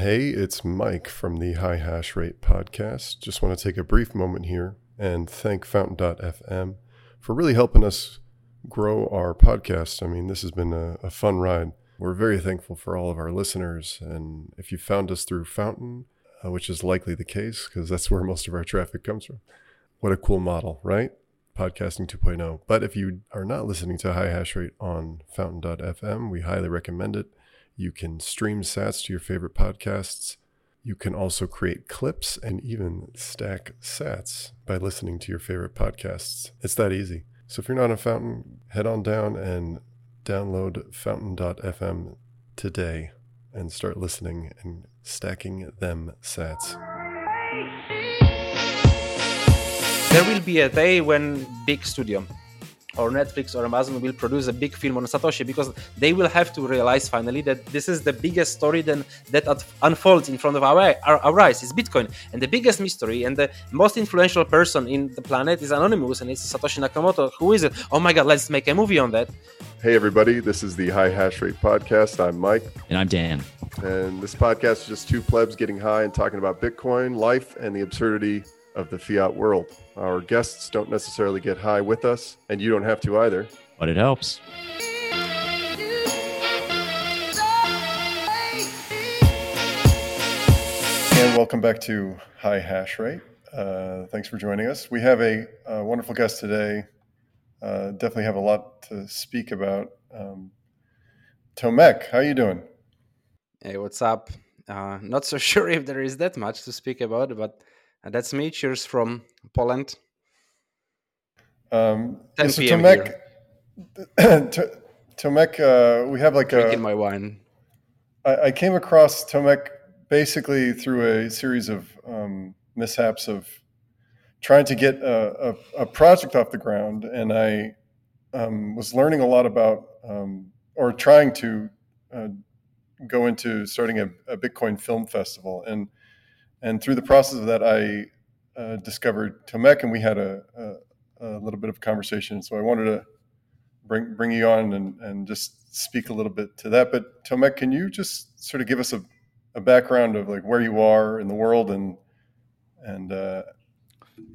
Hey, it's Mike from the High Hash Rate podcast. Just want to take a brief moment here and thank Fountain.fm for really helping us grow our podcast. I mean, this has been a fun ride. We're very thankful for all of our listeners. And if you found us through Fountain, which is likely the case because that's where most of our traffic comes from, what a cool model, right? Podcasting 2.0. But if you are not listening to High Hash Rate on Fountain.fm, we highly recommend it. You can stream sats to your favorite podcasts. You can also create clips and even stack sats by listening to your favorite podcasts. It's that easy. So if you're not on Fountain, head on down and download Fountain.fm today and start listening and stacking them sats. There will be a day when big studio or Netflix or Amazon will produce a big film on Satoshi, because they will have to realize finally that this is the biggest story that unfolds in front of our eyes, is Bitcoin. And the biggest mystery and the most influential person in the planet is anonymous, and it's Satoshi Nakamoto. Who is it? Oh my God, let's make a movie on that. Hey everybody, this is the High Hash Rate Podcast. I'm Mike. And I'm Dan. And this podcast is just two plebs getting high and talking about Bitcoin, life, and the absurdity of the fiat world. Our guests don't necessarily get high with us, and you don't have to either. But it helps. And welcome back to High Hash Rate. Thanks for joining us. We have a wonderful guest today. Definitely have a lot to speak about. Tomek, how you doing? Hey, what's up? Not so sure if there is that much to speak about, but that's me. Cheers from Poland. So Tomek, we have like drinking my wine. I came across Tomek basically through a series of mishaps of trying to get a project off the ground, and I was learning a lot about or trying to go into starting a Bitcoin film festival. And through the process of that, I discovered Tomek, and we had a little bit of a conversation. So I wanted to bring you on and just speak a little bit to that. But Tomek, can you just sort of give us a background of like where you are in the world and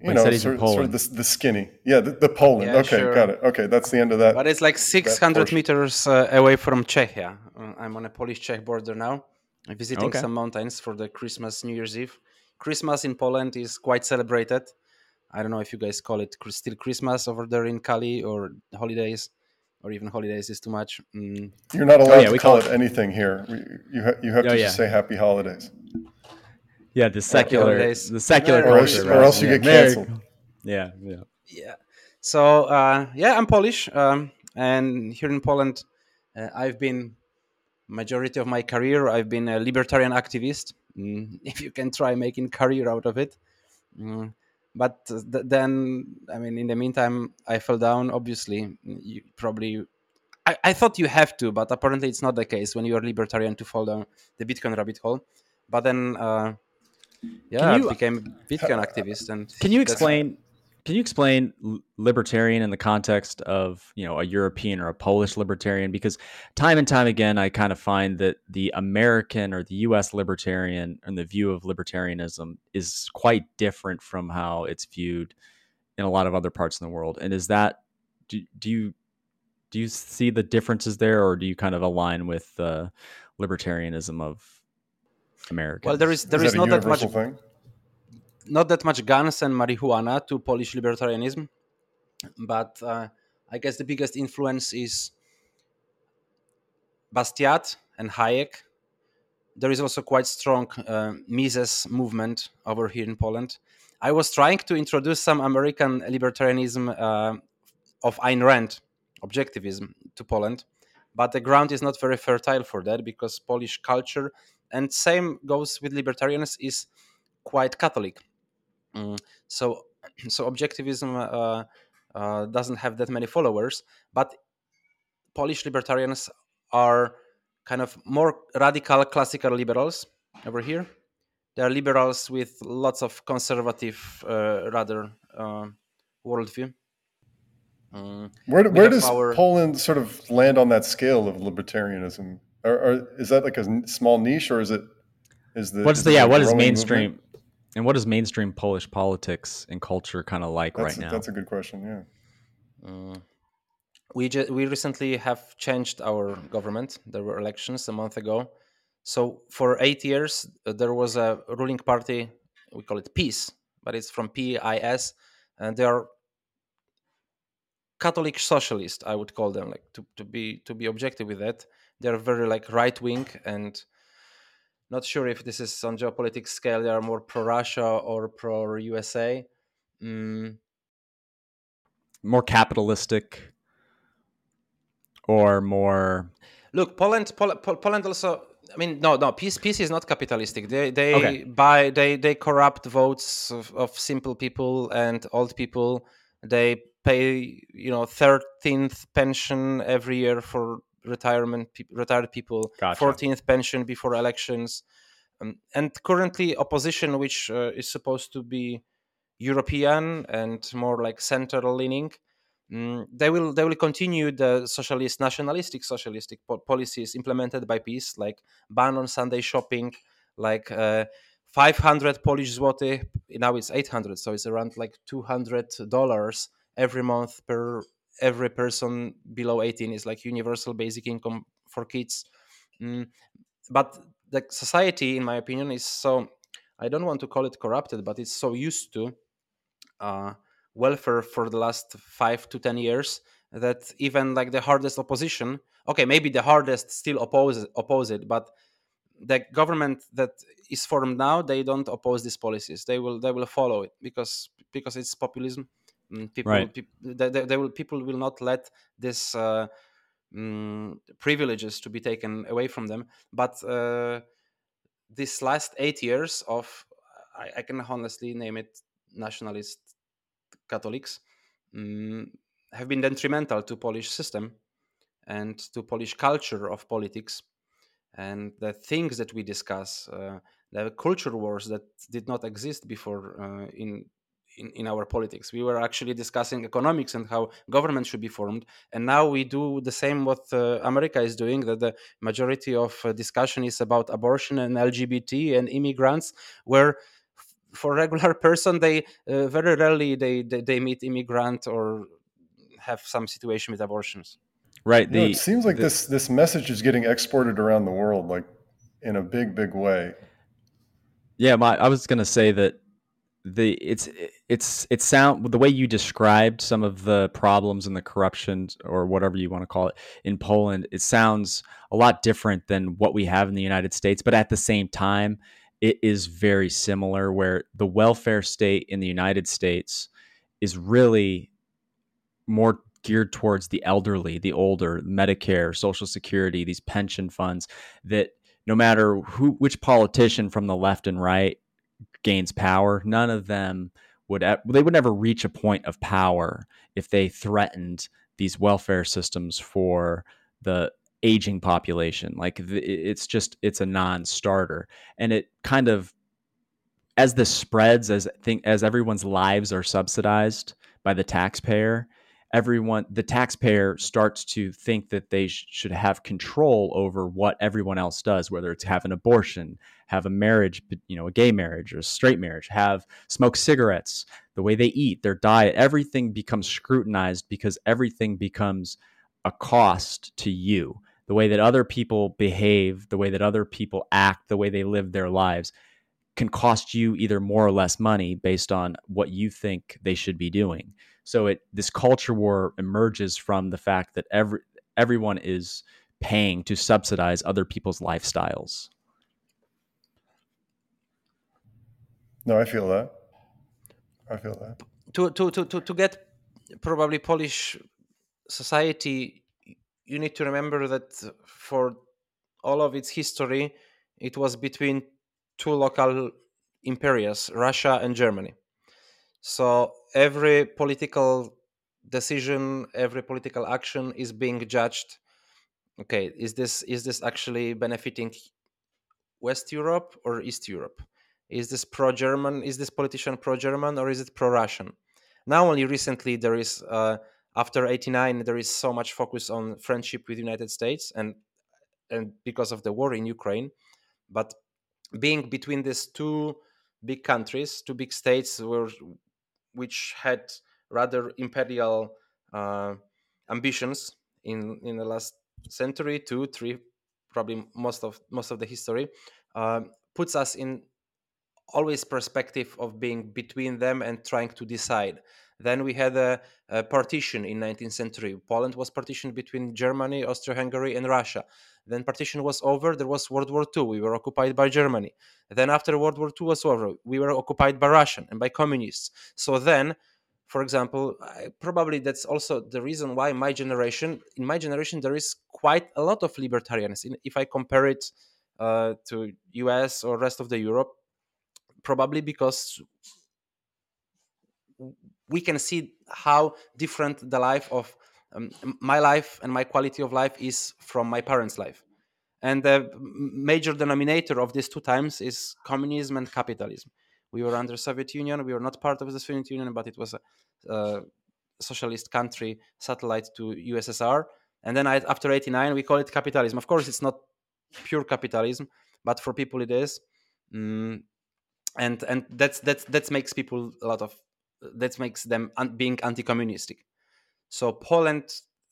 you know, sort of the skinny, the Poland. Yeah, okay, sure. Got it. Okay, that's the end of that. But it's like 600 meters away from Czechia. I'm on a Polish-Czech border now. Visiting some mountains for the Christmas, New Year's Eve. Christmas in Poland is quite celebrated. I don't know if you guys call it still Christmas over there in Cali, or holidays, or even holidays is too much. You're not allowed to call it anything here. You have to just say happy holidays. Yeah, the secular or else you get canceled. Yeah. So I'm Polish, and here in Poland, I've been. Majority of my career, I've been a libertarian activist, if you can try making career out of it. But then, I mean, in the meantime, I fell down, obviously. I thought you have to, but apparently it's not the case when you're libertarian to fall down the Bitcoin rabbit hole. But then, I became a Bitcoin activist. And Can you explain libertarian in the context of, you know, a European or a Polish libertarian? Because time and time again, I kind of find that the American or the U.S. libertarian and the view of libertarianism is quite different from how it's viewed in a lot of other parts in the world. And is that do you see the differences there, or do you kind of align with the libertarianism of Americans? Well, there is not that much thing. Not that much guns and marijuana to Polish libertarianism, but I guess the biggest influence is Bastiat and Hayek. There is also quite strong Mises movement over here in Poland. I was trying to introduce some American libertarianism of Ayn Rand, objectivism, to Poland, but the ground is not very fertile for that, because Polish culture, and same goes with libertarians, is quite Catholic. So objectivism doesn't have that many followers, but Polish libertarians are kind of more radical classical liberals over here. They are liberals with lots of conservative, worldview. Where does Poland sort of land on that scale of libertarianism? Or is that like a small niche, or is it? is the what is mainstream movement? And what is mainstream Polish politics and culture kind of like right now? That's a good question. Yeah. We recently have changed our government. There were elections a month ago. So for 8 years, there was a ruling party. We call it PiS, but it's from PIS. And they are Catholic socialist, I would call them, like to be objective with that. They're very like right-wing, and not sure if this is on geopolitics scale. They are more pro-Russia or pro-USA. More capitalistic. Or more, look, Poland also. I mean, no. PiS is not capitalistic. They okay. They corrupt votes of simple people and old people. They pay 13th pension every year for retired people. Gotcha. 14th pension before elections, and currently opposition, which is supposed to be European and more like central leaning. They will continue the nationalistic policies implemented by PiS, like ban on Sunday shopping, like 500 Polish złoty. Now it's 800, so it's around like $200 every month per every person below 18 is like universal basic income for kids. But the society, in my opinion, is so, I don't want to call it corrupted, but it's so used to welfare for the last 5 to 10 years that even like the hardest opposition, okay, maybe the hardest still oppose it, but the government that is formed now, they don't oppose these policies. They will follow it because it's populism. People, right. People will not let this privileges to be taken away from them. But this last 8 years of, I can honestly name it, nationalist Catholics have been detrimental to Polish system and to Polish culture of politics, and the things that we discuss, the culture wars that did not exist before in our politics. We were actually discussing economics and how government should be formed, and now we do the same what America is doing, that the majority of discussion is about abortion and LGBT and immigrants, where for regular person, they very rarely they meet immigrant or have some situation with abortions. Right. It seems like this message is getting exported around the world, like in a big way. Yeah, I was going to say that the way you described some of the problems and the corruption or whatever you want to call it in Poland, it sounds a lot different than what we have in the United States, but at the same time, it is very similar, where the welfare state in the United States is really more geared towards the elderly, the older, Medicare, Social Security, these pension funds, that no matter which politician from the left and right gains power, none of them would never reach a point of power if they threatened these welfare systems for the aging population. Like it's a non-starter, and it kind of, as this spreads, as everyone's lives are subsidized by the taxpayer, the taxpayer starts to think that they should have control over what everyone else does, whether it's have an abortion, have a marriage, a gay marriage or a straight marriage, smoke cigarettes, the way they eat, their diet. Everything becomes scrutinized because everything becomes a cost to you. The way that other people behave, the way that other people act, the way they live their lives can cost you either more or less money based on what you think they should be doing. So this culture war emerges from the fact that everyone is paying to subsidize other people's lifestyles. No, I feel that. To get probably Polish society, you need to remember that for all of its history, it was between two local imperias, Russia and Germany. So every political decision, every political action is being judged. Okay, is this actually benefiting West Europe or East Europe? Is this pro-German? Is this politician pro-German or is it pro-Russian? Now only recently there is... After 1989, there is so much focus on friendship with the United States and because of the war in Ukraine. But being between these two big countries, two big states, which had rather imperial ambitions in the last century, two, three, probably most of the history, puts us in always perspective of being between them and trying to decide. Then we had a partition in 19th century. Poland was partitioned between Germany, Austria-Hungary, and Russia. Then partition was over. There was World War II. We were occupied by Germany. Then after World War II was over, we were occupied by Russian and by communists. So then, for example, probably that's also the reason why in my generation, there is quite a lot of libertarians. If I compare it to US or rest of the Europe, probably because we can see how different the life of my life and my quality of life is from my parents' life. And the major denominator of these two times is communism and capitalism. We were under Soviet Union. We were not part of the Soviet Union, but it was a socialist country satellite to USSR. And then after 1989, we call it capitalism. Of course, it's not pure capitalism, but for people it is. And that makes people that makes them being anti-communistic. So Poland,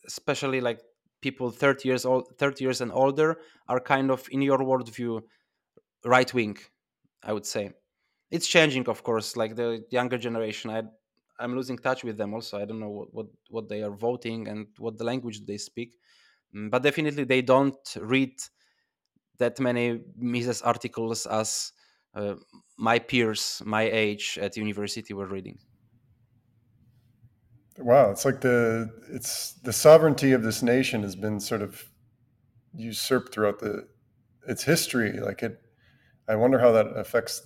especially like people 30 years and older, are kind of in your worldview right wing, I would say. It's changing, of course. Like the younger generation, I'm losing touch with them. Also, I don't know what they are voting and what the language they speak, but definitely they don't read that many Mises articles as my peers, my age at university were reading. Wow, it's like the sovereignty of this nation has been sort of usurped throughout its history. Like I wonder how that affects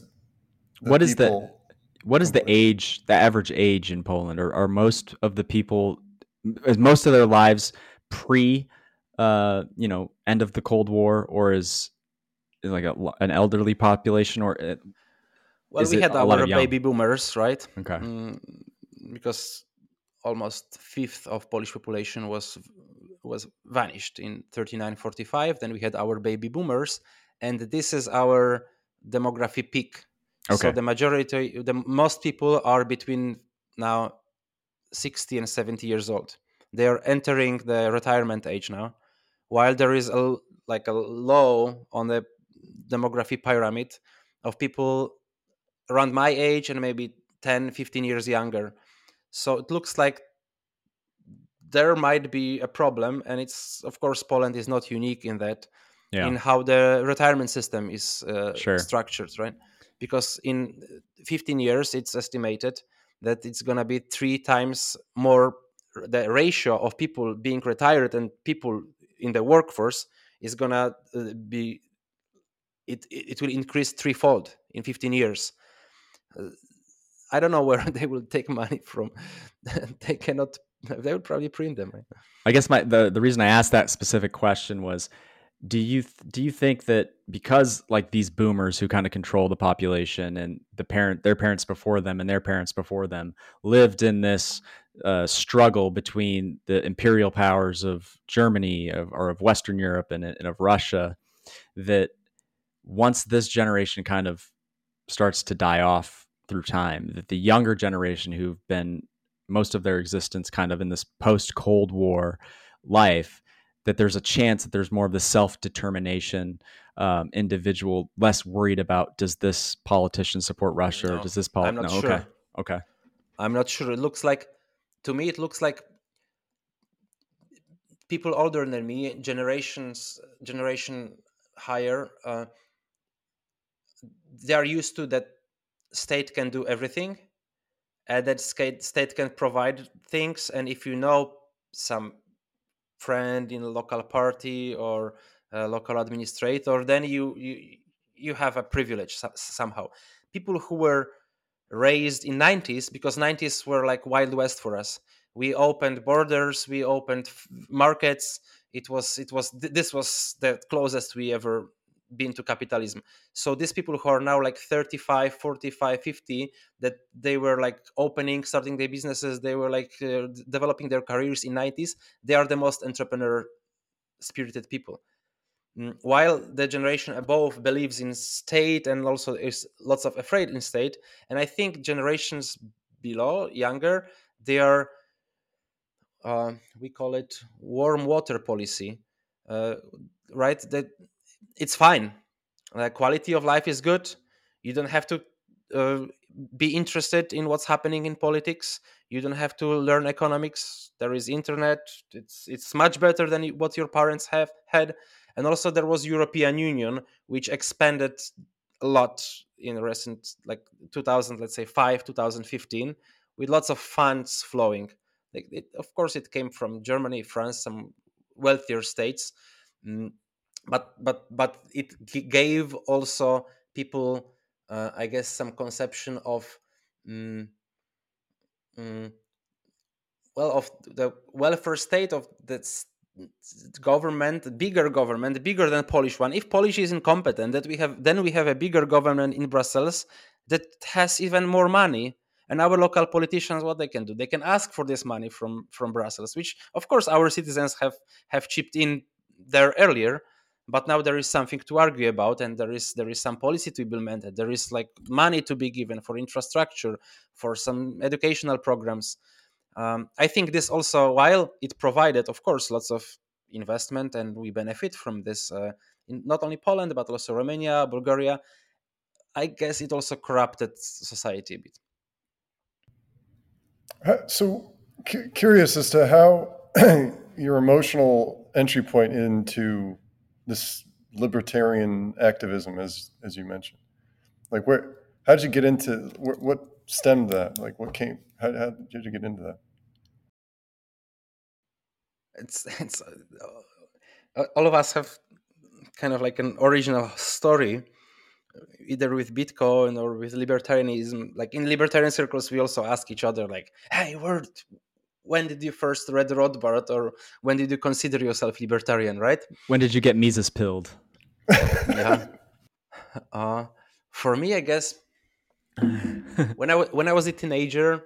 the what people. What is the age, the average age in Poland? Are most of the people, is most of their lives pre, end of the Cold War, or is like an elderly population, or we had our baby boomers, right? Okay, because almost fifth of Polish population was vanished in 39-45. Then we had our baby boomers, and this is our demography peak. Okay, so the majority, most people are between now 60 and 70 years old. They are entering the retirement age now, while there is a low on the demography pyramid of people around my age and maybe 10-15 years younger. So it looks like there might be a problem, and it's, of course, Poland is not unique in that, in how the retirement system is structured, right? Because in 15 years it's estimated that it's going to be 3 times more the ratio of people being retired and people in the workforce is going to be it will increase threefold in 15 years. I don't know where they will take money from. They would probably print them. I guess the reason I asked that specific question was, do you think that because like these boomers who kind of control the population and their parents before them and their parents before them lived in this struggle between the imperial powers of Germany or of Western Europe and of Russia, that once this generation kind of starts to die off through time, that the younger generation who've been most of their existence kind of in this post-Cold War life, that there's a chance that there's more of the self-determination individual, less worried about, does this politician support Russia or does this politician? I'm not sure. Okay. I'm not sure. It looks like people older than me, generation higher, they are used to that state can do everything, and that state can provide things. And if you know some friend in a local party or a local administrator, then you have a privilege somehow. People who were raised in 90s, because 90s were like Wild West for us. We opened borders, we opened markets. This was the closest we ever been to capitalism. So these people who are now like 35, 45, 50, that they were like starting their businesses, they were like developing their careers in 90s, they are the most entrepreneur spirited people. while the generation above believes in state and also is lots of afraid in state. And I think generations below, younger, they are, we call it warm water policy, right? That it's fine. The quality of life is good. You don't have to be interested in what's happening in politics. You don't have to learn economics. There is internet. It's much better than what your parents have had. And also there was European Union, which expanded a lot in recent, like 2015, with lots of funds flowing. Like of course, it came from Germany, France, some wealthier states, but it gave also people, I guess, some conception of well, of the welfare state of that government, bigger government, bigger than Polish one. If Polish is incompetent, that we have a bigger government in Brussels that has even more money. And our local politicians, what they can do? They can ask for this money from Brussels, which of course our citizens have chipped in there earlier. But now there is something to argue about, and there is some policy to be implemented. There is like money to be given for infrastructure, for some educational programs. I think this also, while it provided, of course, lots of investment, and we benefit from this, in not only Poland, but also Romania, Bulgaria, I guess it also corrupted society a bit. So curious as to how your emotional entry point into this libertarian activism, as you mentioned, like where, how did you get into, what stemmed that? Like what came, how did you get into that? It's all of us have kind of like an original story, either with Bitcoin or with libertarianism. Like in libertarian circles, we also ask each other, like, hey, when did you first read Rothbard, or when did you consider yourself libertarian, right? When did you get Mises pilled? Yeah. For me, I guess, when I was a teenager,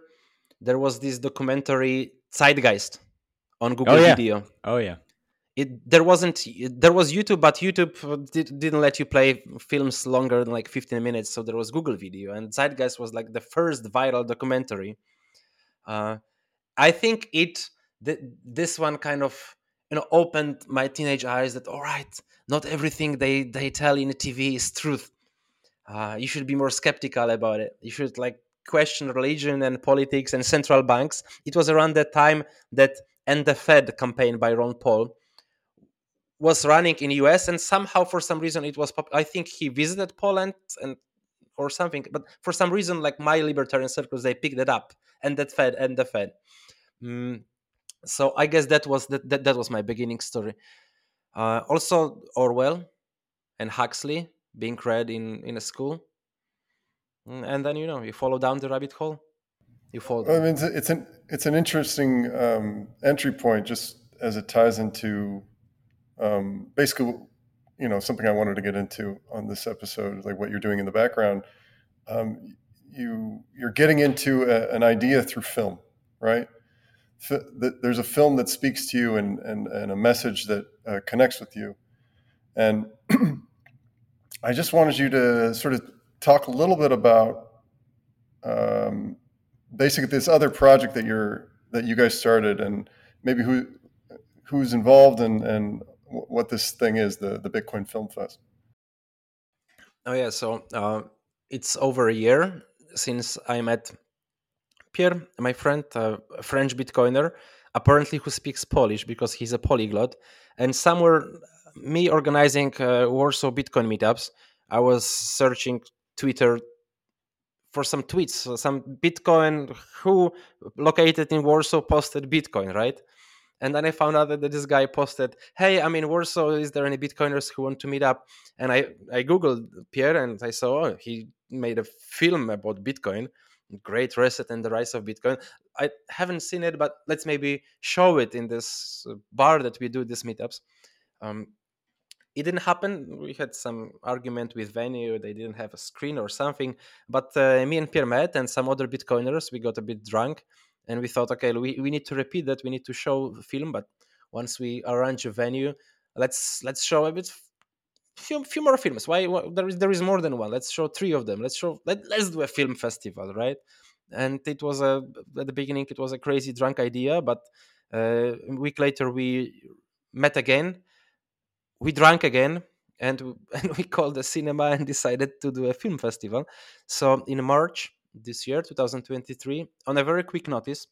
there was this documentary Zeitgeist on Google Video. Oh, yeah. There was YouTube, but YouTube didn't let you play films longer than like 15 minutes. So there was Google Video, and Zeitgeist was like the first viral documentary. I think this one kind of, you know, opened my teenage eyes that, all right, not everything they tell in the TV is truth. You should be more skeptical about it. You should like question religion and politics and central banks. It was around that time that End the Fed campaign by Ron Paul was running in the US, and somehow for some reason it was I think he visited Poland and or something, but for some reason like my libertarian circles, they picked it up, and the Fed. So I guess that was my beginning story. Also Orwell and Huxley being read in a school, and then you follow down the rabbit hole. I mean, it's an interesting entry point, just as it ties into basically, something I wanted to get into on this episode, like what you're doing in the background. You're getting into an idea through film, right? There's a film that speaks to you and a message that connects with you. And I just wanted you to sort of talk a little bit about basically this other project that you guys started, and maybe who's involved and what this thing is, the Bitcoin Film Fest. Oh yeah, so it's over a year since I met Pierre, my friend, a French Bitcoiner, apparently who speaks Polish because he's a polyglot. And somewhere, me organizing Warsaw Bitcoin meetups, I was searching Twitter for some tweets, some Bitcoin who located in Warsaw posted Bitcoin, right? And then I found out that this guy posted, hey, I'm in Warsaw, is there any Bitcoiners who want to meet up? And I Googled Pierre, and I saw he made a film about Bitcoin, Great Reset and the Rise of Bitcoin. I haven't seen it, but let's maybe show it in this bar that we do these meetups. It didn't happen. We had some argument with venue. They didn't have a screen or something. But me and Pierre met and some other Bitcoiners. We got a bit drunk. And we thought, okay, we need to repeat that. We need to show the film. But once we arrange a venue, let's show a bit few more films. Why? Well, there is more than one. Let's show three of them. Let's do a film festival, right? And it was at the beginning, it was a crazy drunk idea, but a week later we met again, we drank again, and we called the cinema and decided to do a film festival. So in March this year, 2023, on a very quick notice,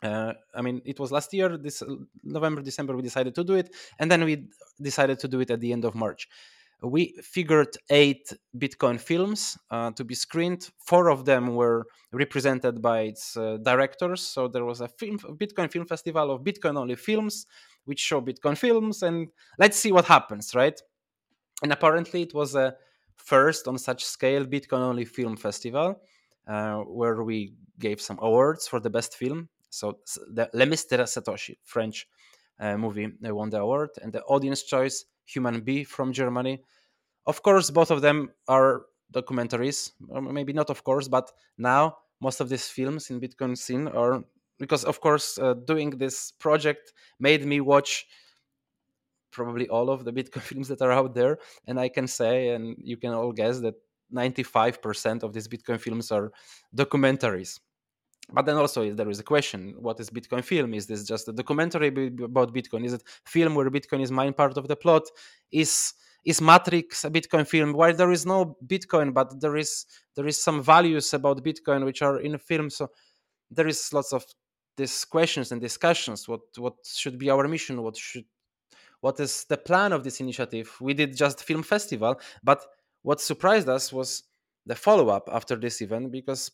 it was last year, this November, December, we decided to do it. And then we decided to do it at the end of March. We figured 8 Bitcoin films to be screened. 4 of them were represented by its directors. So there was a Bitcoin film festival of Bitcoin-only films, which show Bitcoin films. And let's see what happens, right? And apparently it was a first on such scale Bitcoin-only film festival where we gave some awards for the best film. So Le Mystère Satoshi, French movie, won the award, and the audience choice, Human Bee from Germany. Of course, both of them are documentaries, or maybe not of course, but now most of these films in Bitcoin scene are, because of course, doing this project made me watch probably all of the Bitcoin films that are out there. And I can say, and you can all guess that 95% of these Bitcoin films are documentaries. But then also there is a question, what is Bitcoin film? Is this just a documentary about Bitcoin? Is it a film where Bitcoin is main part of the plot? Is Matrix a Bitcoin film? Well, there is no Bitcoin, but there is some values about Bitcoin which are in a film. So there is lots of these questions and discussions. What should be our mission? What is the plan of this initiative? We did just film festival, but what surprised us was the follow-up after this event, because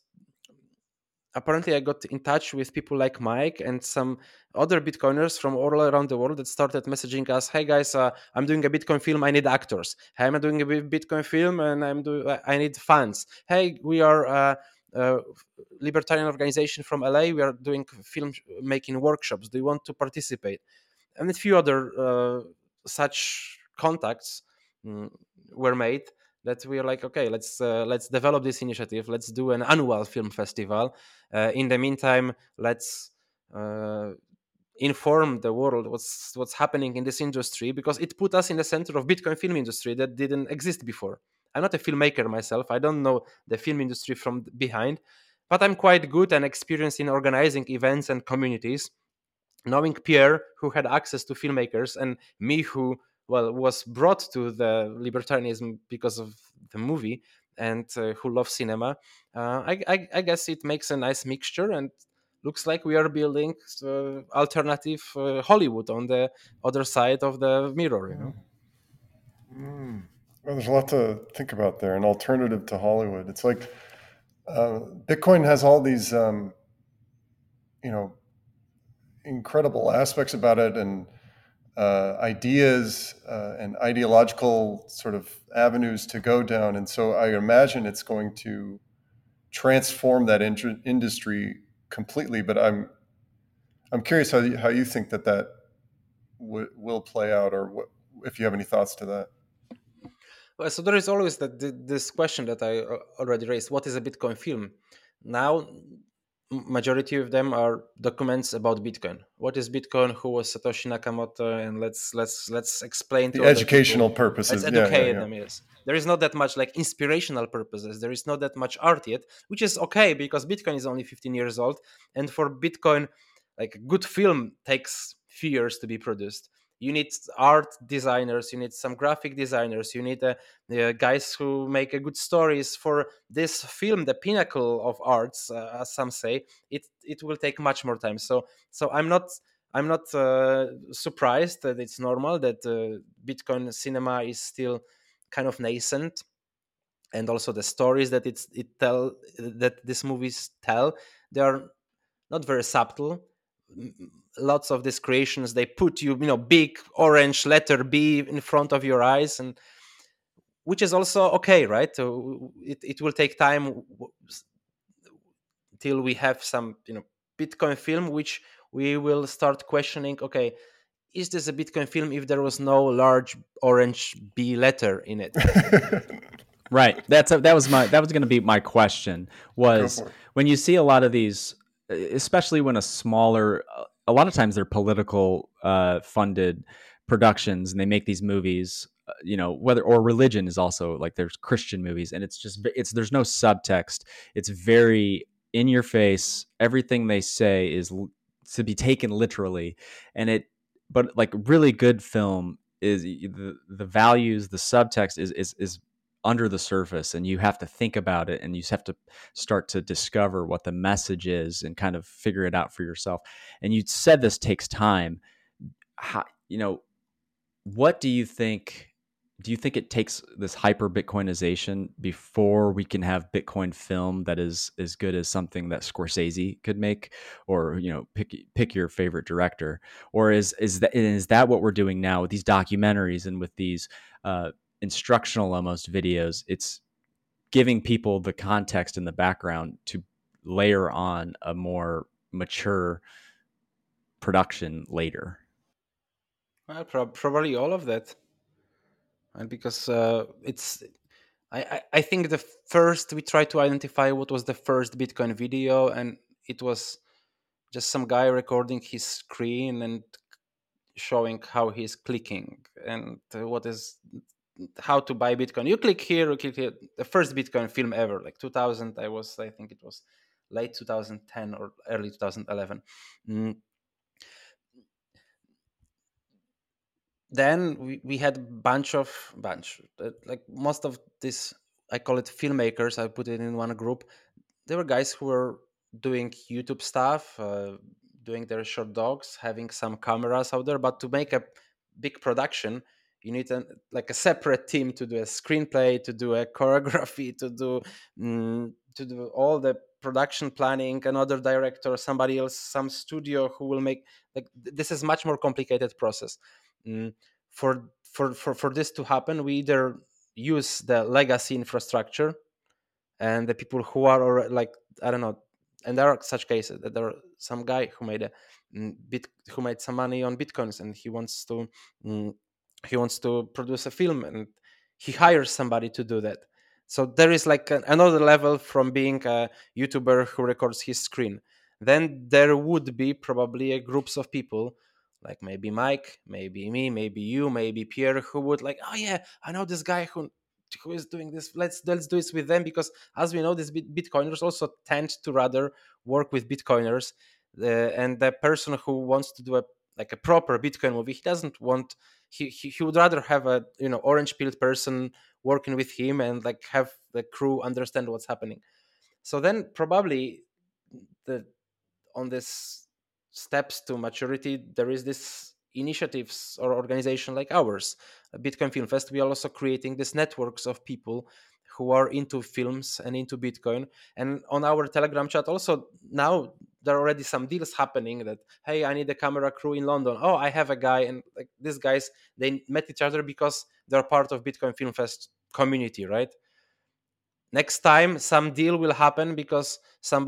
apparently I got in touch with people like Mike and some other Bitcoiners from all around the world that started messaging us, hey guys, I'm doing a Bitcoin film, I need actors. Hey, I'm doing a Bitcoin film and I need fans. Hey, we are a libertarian organization from LA, we are doing film making workshops. Do you want to participate? And a few other such contacts were made that we are like, okay, let's develop this initiative. Let's do an annual film festival. In the meantime, let's inform the world what's happening in this industry, because it put us in the center of Bitcoin film industry that didn't exist before. I'm not a filmmaker myself. I don't know the film industry from behind, but I'm quite good and experienced in organizing events and communities. Knowing Pierre, who had access to filmmakers, and me, who was brought to the libertarianism because of the movie and who loves cinema. I guess it makes a nice mixture and looks like we are building alternative Hollywood on the other side of the mirror, you know? Mm. Well, there's a lot to think about there, an alternative to Hollywood. It's like Bitcoin has all these, incredible aspects about it, and ideas and ideological sort of avenues to go down. And so I imagine it's going to transform that industry completely. But I'm curious how you think that will play out, or what, if you have any thoughts to that. Well, so there is always this question that I already raised. What is a Bitcoin film? Now, majority of them are documents about Bitcoin. What is Bitcoin? Who was Satoshi Nakamoto? And let's explain to the educational purposes. Let's educate them. Yes, there is not that much like inspirational purposes. There is not that much art yet, which is okay because Bitcoin is only 15 years old, and for Bitcoin, like a good film takes few years to be produced. You need art designers, you need some graphic designers, you need guys who make good stories. For this film, the pinnacle of arts, as some say, it will take much more time. So I'm not surprised that it's normal that Bitcoin cinema is still kind of nascent, and also the stories that these movies tell, they are not very subtle. Lots of these creations, they put you big orange letter B in front of your eyes, and which is also okay, right? So it will take time till we have some, Bitcoin film, which we will start questioning, okay, is this a Bitcoin film if there was no large orange B letter in it? Right. That was going to be my question, was when you see a lot of these, especially when a lot of times they're political funded productions and they make these movies you know, whether or religion is also like there's Christian movies, and it's just there's no subtext. It's very in your face. Everything they say is to be taken literally, and but like really good film is the values, the subtext is under the surface, and you have to think about it, and you have to start to discover what the message is and kind of figure it out for yourself. And you said this takes time. How, you know, what do you think? Do you think it takes this hyper Bitcoinization before we can have Bitcoin film that is as good as something that Scorsese could make, or, you know, pick your favorite director? Or is that what we're doing now with these documentaries and with these instructional almost videos? It's giving people the context in the background to layer on a more mature production later. Well, probably all of that. And because I think the first we tried to identify what was the first Bitcoin video, and it was just some guy recording his screen and showing how he's clicking and how to buy Bitcoin. You click here, you click here. The first Bitcoin film ever, like 2000. I think it was late 2010 or early 2011. Then we had a bunch, like most of this, I call it filmmakers. I put it in one group. There were guys who were doing YouTube stuff, doing their short dogs, having some cameras out there. But to make a big production, you need a separate team to do a screenplay, to do a choreography, to do all the production planning, another director, somebody else, some studio who will make. Like, this is much more complicated process. For this to happen, we either use the legacy infrastructure and the people who are already, like, I don't know. And there are such cases that there are some guy who made some money on Bitcoins, and he wants to produce a film, and he hires somebody to do that. So there is like another level from being a YouTuber who records his screen. Then there would be probably a groups of people, like maybe Mike, maybe me, maybe you, maybe Pierre, who would like, oh yeah, I know this guy who is doing this. Let's do this with them, because as we know, these Bitcoiners also tend to rather work with Bitcoiners, and the person who wants to do a proper Bitcoin movie, he doesn't want. He would rather have a, you know, orange pilled person working with him and like have the crew understand what's happening. So then probably on this steps to maturity, there is this initiatives or organization like ours, Bitcoin Film Fest. We are also creating these networks of people who are into films and into Bitcoin. And on our Telegram chat also now there are already some deals happening that, hey, I need a camera crew in London. Oh, I have a guy, and like these guys, they met each other because they're part of Bitcoin Film Fest community, right? Next time some deal will happen because some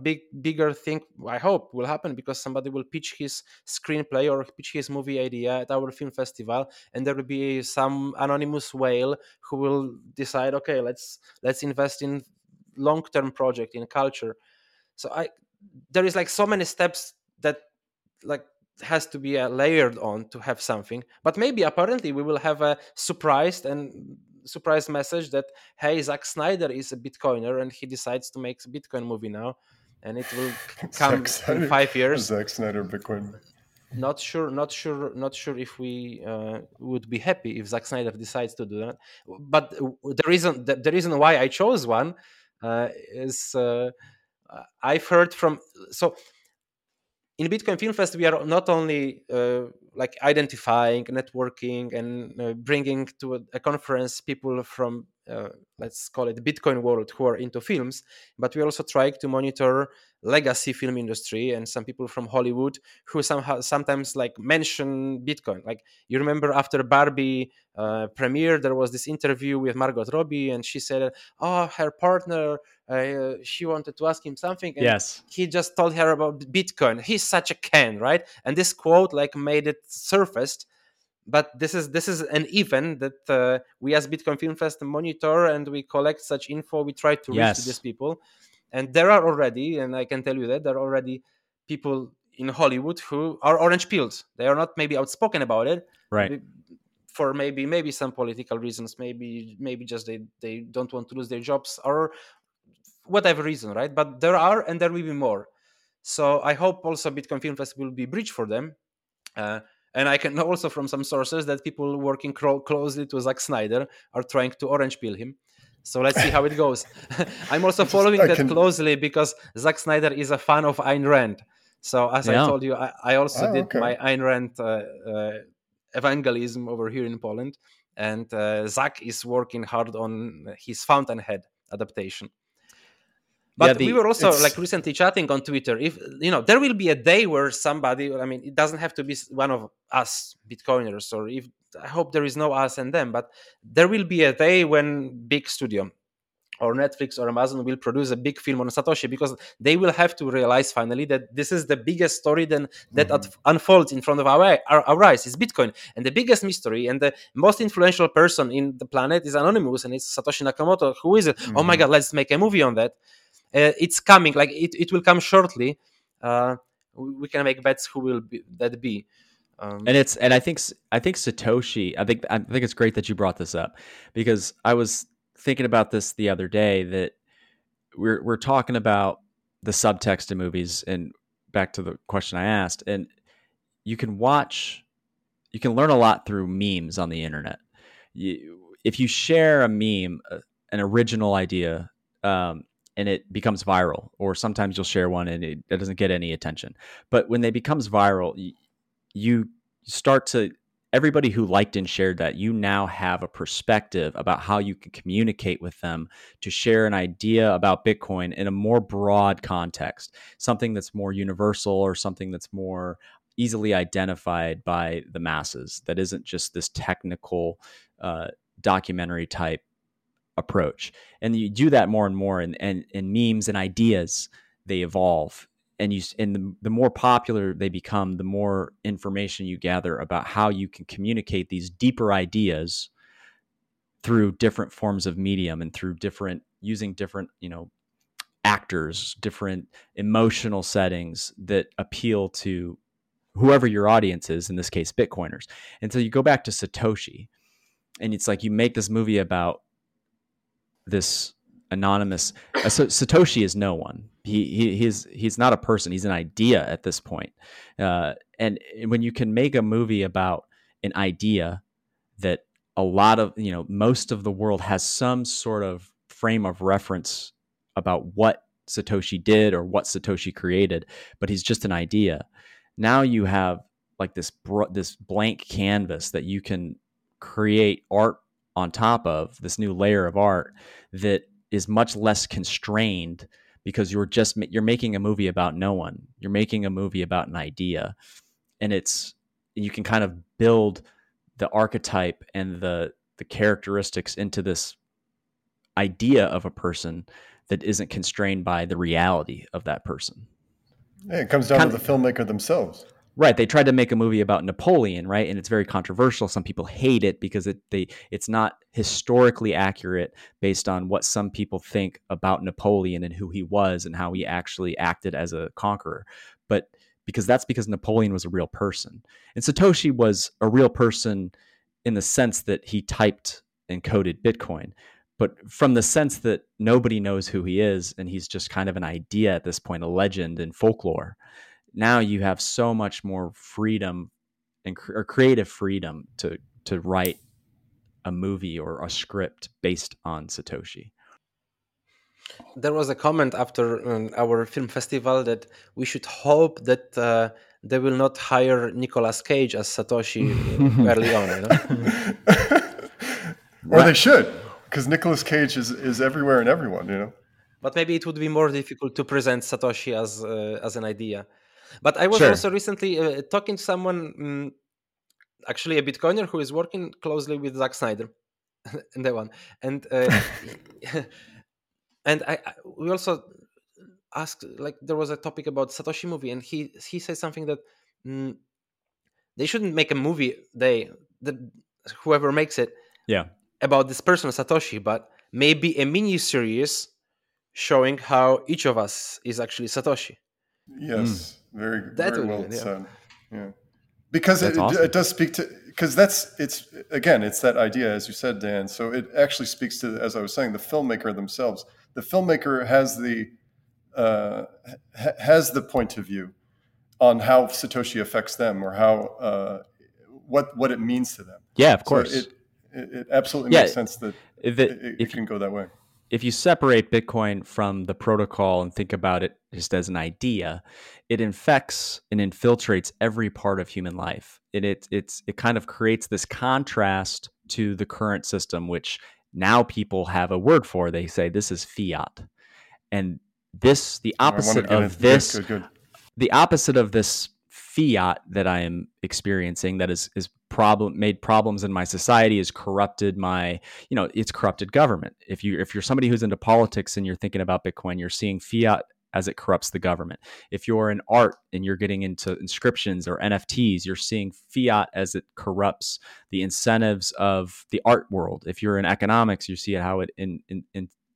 bigger thing, I hope, will happen because somebody will pitch his screenplay or pitch his movie idea at our film festival, and there will be some anonymous whale who will decide, okay, let's invest in long-term project in culture. So there is like so many steps that like has to be layered on to have something. But maybe apparently we will have a surprise message that, hey, Zack Snyder is a Bitcoiner and he decides to make a Bitcoin movie now, and it will come in 5 years. Zack Snyder Bitcoin. Not sure if we would be happy if Zack Snyder decides to do that. But the reason why I chose one is I've heard from so. In Bitcoin Film Fest, we are not only like identifying, networking, and bringing to a conference people from, let's call it, Bitcoin world who are into films, but we also try to monitor legacy film industry and some people from Hollywood who sometimes like mention Bitcoin. Like, you remember after Barbie premiere, there was this interview with Margot Robbie, and she said, "Oh, her partner." She wanted to ask him something, and yes, he just told her about Bitcoin. He's such a can, right? And this quote like made it surfaced. But this is an event that we as Bitcoin Film Fest monitor, and we collect such info. We try to reach to these people, and there are already, and I can tell you that there are already people in Hollywood who are orange pilled. They are not maybe outspoken about it, right? for maybe some political reasons, maybe just they don't want to lose their jobs or whatever reason, right? But there are, and there will be more. So I hope also Bitcoin Film Festival will be a bridge for them. And I can know also from some sources that people working closely to Zack Snyder are trying to orange peel him. So let's see how it goes. I'm also following that closely because Zack Snyder is a fan of Ayn Rand. So as I told you, I also did my Ayn Rand evangelism over here in Poland. And Zack is working hard on his Fountainhead adaptation. But we were also like recently chatting on Twitter. If you know, there will be a day where somebody, I mean, it doesn't have to be one of us Bitcoiners, or if I hope there is no us and them, but there will be a day when big studio or Netflix or Amazon will produce a big film on Satoshi, because they will have to realize finally that this is the biggest story that unfolds in front of our eyes is Bitcoin. And the biggest mystery and the most influential person in the planet is anonymous, and it's Satoshi Nakamoto. Who is it? Mm-hmm. Oh my God, let's make a movie on that. It's coming, like it will come shortly. We can make bets who will be, that be. I think Satoshi. I think it's great that you brought this up, because I was thinking about this the other day, that we're talking about the subtext in movies, and back to the question I asked. And you can learn a lot through memes on the internet. If you share a meme, an original idea. And it becomes viral, or sometimes you'll share one and it doesn't get any attention. But when they becomes viral, you start to, everybody who liked and shared that, you now have a perspective about how you can communicate with them to share an idea about Bitcoin in a more broad context, something that's more universal or something that's more easily identified by the masses, that isn't just this technical documentary type approach. And you do that more and more, and memes and ideas, they evolve, and the more popular they become, the more information you gather about how you can communicate these deeper ideas through different forms of medium, and through using different actors, different emotional settings that appeal to whoever your audience is, in this case Bitcoiners. And so you go back to Satoshi, and it's like you make this movie about this anonymous Satoshi is no one. He's not a person. He's an idea at this point. And when you can make a movie about an idea that a lot of, most of the world has some sort of frame of reference about what Satoshi did or what Satoshi created, but he's just an idea. Now you have like this blank canvas that you can create art on top of, this new layer of art that is much less constrained, because you're making a movie about no one. You're making a movie about an idea, and you can kind of build the archetype and the characteristics into this idea of a person that isn't constrained by the reality of that person. Yeah, it comes down to the filmmaker themselves. Right. They tried to make a movie about Napoleon, right? And it's very controversial. Some people hate it because it's not historically accurate based on what some people think about Napoleon and who he was and how he actually acted as a conqueror. But because Napoleon was a real person. And Satoshi was a real person in the sense that he typed and coded Bitcoin, but from the sense that nobody knows who he is, and he's just kind of an idea at this point, a legend in folklore. Now you have so much more freedom and creative freedom to write a movie or a script based on Satoshi. There was a comment after our film festival that we should hope that they will not hire Nicolas Cage as Satoshi early on. Or they should, because Nicolas Cage is everywhere and everyone, But maybe it would be more difficult to present Satoshi as an idea. But I was also recently talking to someone, actually a Bitcoiner who is working closely with Zack Snyder, and that one. And we also asked, like, there was a topic about Satoshi movie, and he said something that they shouldn't make a movie, whoever makes it, about this person Satoshi, but maybe a mini series showing how each of us is actually Satoshi. Yes, very well said. Yeah. Because it does speak to, because it's that idea, as you said, Dan. So it actually speaks to, as I was saying, the filmmaker themselves. The filmmaker has the point of view on how Satoshi affects them, or how what it means to them. Yeah, of course. So it absolutely makes sense that it can go that way. If you separate Bitcoin from the protocol and think about it just as an idea, it infects and infiltrates every part of human life. It kind of creates this contrast to the current system, which now people have a word for. They say this is fiat, and this the opposite of this. Good. The opposite of this fiat that I am experiencing that made problems in my society, has corrupted my, it's corrupted government. If you're somebody who's into politics and you're thinking about Bitcoin, you're seeing fiat as it corrupts the government. If you're in art and you're getting into inscriptions or NFTs, you're seeing fiat as it corrupts the incentives of the art world. If you're in economics, you see how it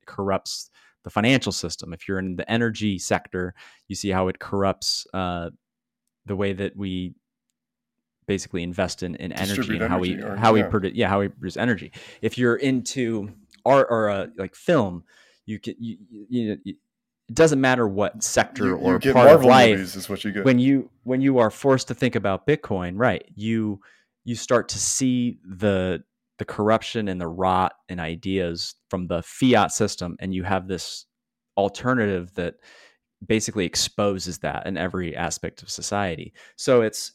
corrupts the financial system. If you're in the energy sector, you see how it corrupts the way that we basically invest in energy and how we produce energy. If you're into art or like film, you it doesn't matter what sector or part Marvel of life is what you get. When you are forced to think about Bitcoin, right? You start to see the corruption and the rot and ideas from the fiat system. And you have this alternative that basically exposes that in every aspect of society. So it's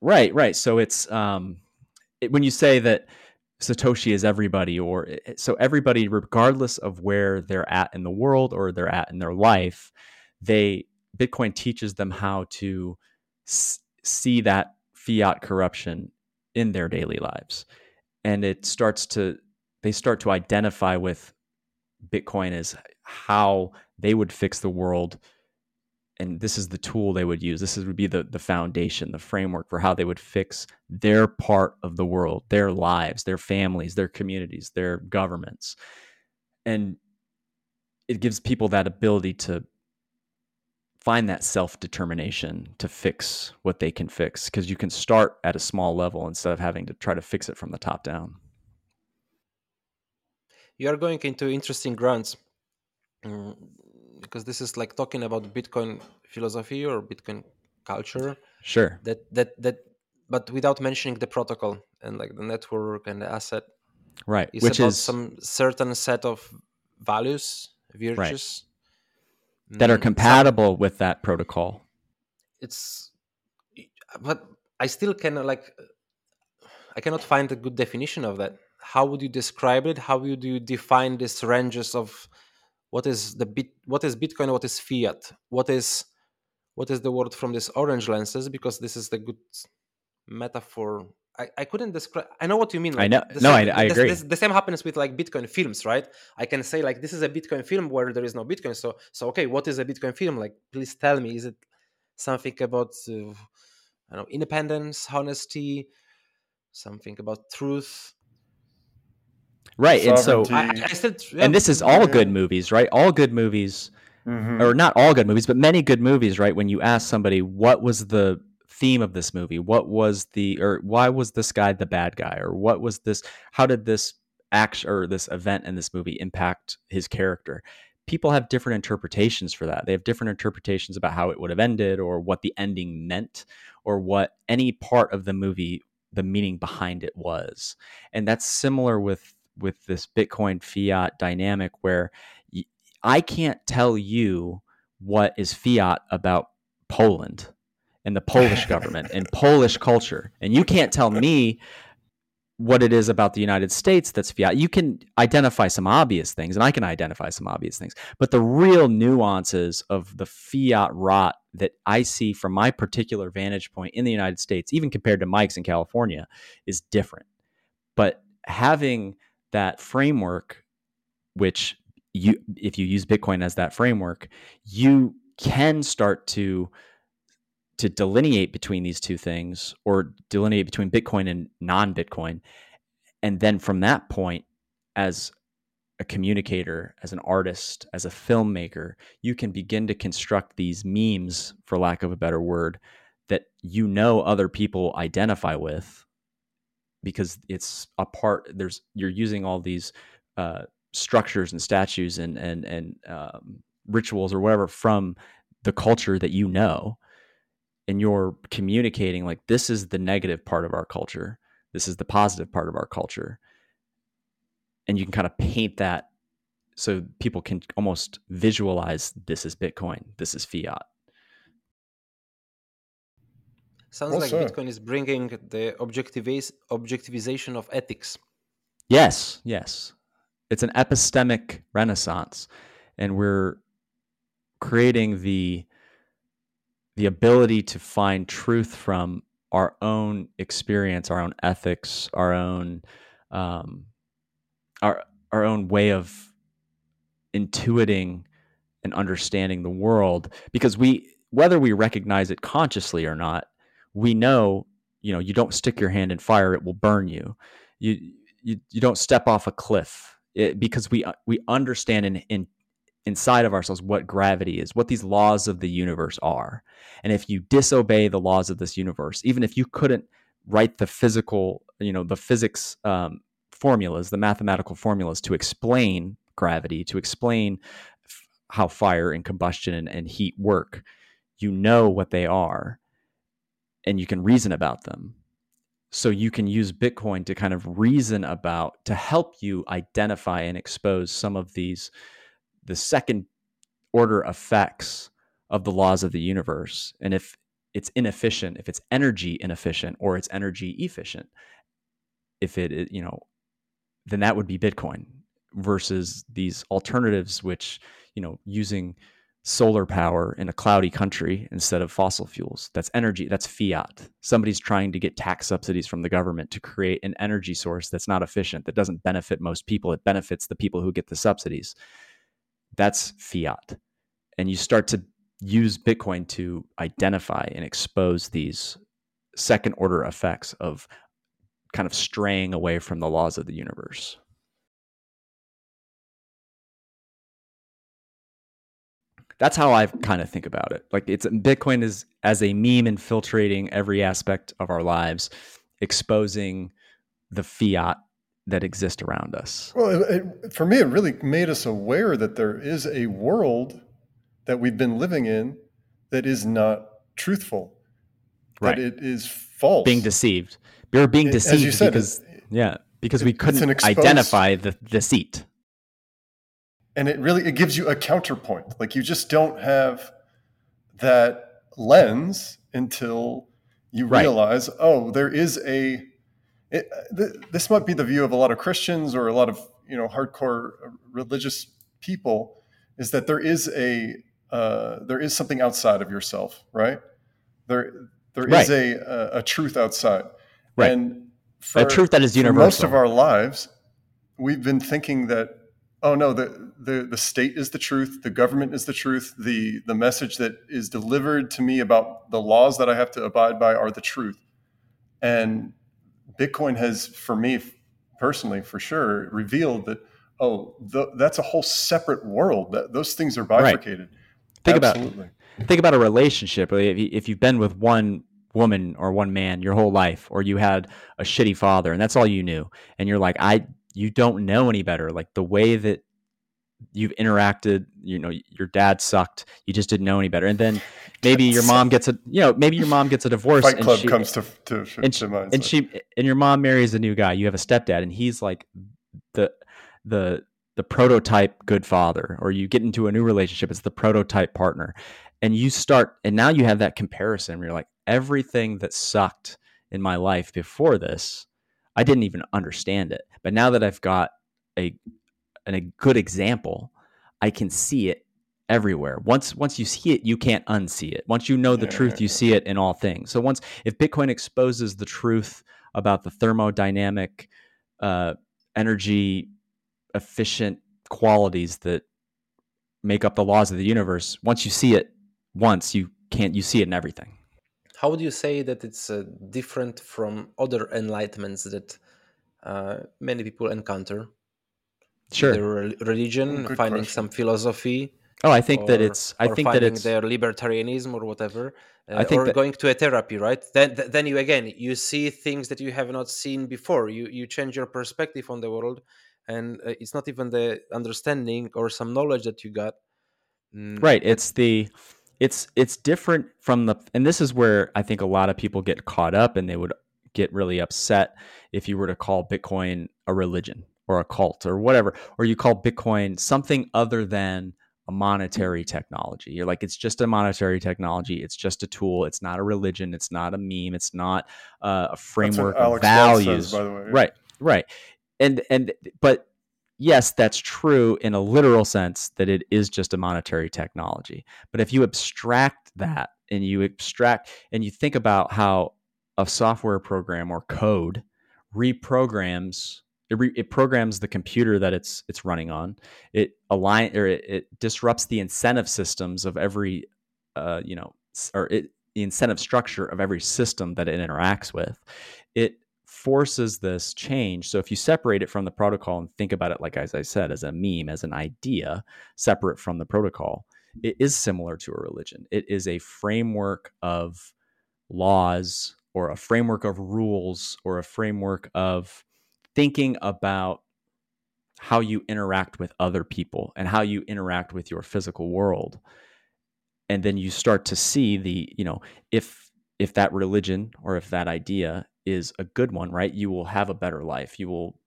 right. So it's, when you say that Satoshi is everybody, so everybody, regardless of where they're at in the world or they're at in their life, Bitcoin teaches them how to see that fiat corruption in their daily lives. And they start to identify with Bitcoin as how they would fix the world. And this is the tool they would use. This would be the foundation, the framework for how they would fix their part of the world, their lives, their families, their communities, their governments. And it gives people that ability to find that self-determination to fix what they can fix, because you can start at a small level instead of having to try to fix it from the top down. You are going into interesting grounds, because this is like talking about Bitcoin philosophy or Bitcoin culture. Sure. That, but without mentioning the protocol and like the network and the asset. Right. It's which about is some certain set of values, virtues. Right. That are compatible with that protocol. But I still cannot find a good definition of that. How would you describe it? How would you define these ranges of what is Bitcoin? What is fiat? What is the word from this orange lenses? Because this is the good metaphor. I couldn't describe. I know what you mean. I know. I agree. The same happens with like Bitcoin films, right? I can say like this is a Bitcoin film where there is no Bitcoin. So okay, what is a Bitcoin film? Like, please tell me, is it something about independence, honesty, something about truth? Right, sovereignty. And so and this is all good movies, right? All good movies, or not all good movies, but many good movies, right? When you ask somebody what was the theme of this movie, or why was this guy the bad guy, or what was this, how did this action or this event in this movie impact his character, people have different interpretations for that. They have different interpretations about how it would have ended, or what the ending meant, or what any part of the movie, the meaning behind it was. And that's similar with this Bitcoin fiat dynamic, where I can't tell you what is fiat about Poland and the Polish government and Polish culture. And you can't tell me what it is about the United States that's fiat. You can identify some obvious things, and I can identify some obvious things, but the real nuances of the fiat rot that I see from my particular vantage point in the United States, even compared to Mike's in California, is different. But having that framework, which if you use Bitcoin as that framework, you can start to delineate between these two things, or delineate between Bitcoin and non-Bitcoin. And then from that point, as a communicator, as an artist, as a filmmaker, you can begin to construct these memes, for lack of a better word, that other people identify with, because it's a part, you're using all these structures and statues and rituals or whatever from the culture that and you're communicating like, this is the negative part of our culture, this is the positive part of our culture. And you can kind of paint that so people can almost visualize, this is Bitcoin, this is fiat. Sounds like Bitcoin is bringing the objectivization of ethics. Yes, yes. It's an epistemic renaissance. And we're creating the ability to find truth from our own experience, our own ethics, our own way of intuiting and understanding the world. Because whether we recognize it consciously or not, we know, you don't stick your hand in fire, it will burn you. You don't step off a cliff, because we understand inside of ourselves what gravity is, what these laws of the universe are. And if you disobey the laws of this universe, even if you couldn't write the physical, the physics formulas, the mathematical formulas to explain gravity, to explain how fire and combustion and heat work, what they are. And you can reason about them. So you can use Bitcoin to kind of reason about, to help you identify and expose some of the second order effects of the laws of the universe. And if it's inefficient, if it's energy inefficient or it's energy efficient, if it, then that would be Bitcoin versus these alternatives, which, using solar power in a cloudy country instead of fossil fuels. That's energy, that's fiat. Somebody's trying to get tax subsidies from the government to create an energy source that's not efficient, that doesn't benefit most people. It benefits the people who get the subsidies. That's fiat. And you start to use Bitcoin to identify and expose these second order effects of kind of straying away from the laws of the universe. That's how I kind of think about it. Like, it's Bitcoin is as a meme, infiltrating every aspect of our lives, exposing the fiat that exists around us. Well, for me, it really made us aware that there is a world that we've been living in that is not truthful. Right. That it is false. Being deceived. We're being deceived, as you said, because we couldn't identify the deceit. And it gives you a counterpoint. Like, you just don't have that lens until you realize, there is this might be the view of a lot of Christians or a lot of, hardcore religious people, is that there is there is something outside of yourself, right? There is a truth outside. Right. And for a truth that is universal. Most of our lives, we've been thinking that, oh no, the state is the truth, the government is the truth, the message that is delivered to me about the laws that I have to abide by are the truth. And Bitcoin has, for me personally, for sure, revealed that, that's a whole separate world. Those things are bifurcated. Right. Think about a relationship. If you've been with one woman or one man your whole life, or you had a shitty father and that's all you knew, and you're like, you don't know any better. Like, the way that you've interacted, your dad sucked. You just didn't know any better. And then maybe your mom gets a divorce. Fight Club comes to mind. And your mom marries a new guy. You have a stepdad, and he's like the prototype good father. Or you get into a new relationship, it's the prototype partner, and now you have that comparison where you're like, everything that sucked in my life before this, I didn't even understand it. But now that I've got a good example, I can see it everywhere. Once you see it, you can't unsee it. Once you know the truth, you see it in all things. So if Bitcoin exposes the truth about the thermodynamic, energy efficient qualities that make up the laws of the universe, once you see it once, you see it in everything. How would you say that it's different from other enlightenments that many people encounter? Sure. Religion, finding some philosophy, Oh, I think that it's. I think that it's their libertarianism or whatever. I think going to a therapy, right? Then you again you see things that you have not seen before. You change your perspective on the world, and it's not even the understanding or some knowledge that you got. Right. It's different from the, and this is where I think a lot of people get caught up, and they would get really upset if you were to call Bitcoin a religion or a cult or whatever, or you call Bitcoin something other than a monetary technology. You're like, it's just a monetary technology. It's just a tool. It's not a religion. It's not a meme. It's not a framework of values. Says, by the way. Right, right. But yes, that's true in a literal sense that it is just a monetary technology. But if you abstract that and you think about how a software program or code reprograms. It programs the computer that it's running on. It align or it disrupts the incentive systems of every, the incentive structure of every system that it interacts with. It forces this change. So if you separate it from the protocol and think about it, like as I said, as a meme, as an idea, separate from the protocol, it is similar to a religion. It is a framework of laws, or a framework of rules, or a framework of thinking about how you interact with other people and how you interact with your physical world. And then you start to see if that religion or if that idea is a good one, right? You will have a better life. You will,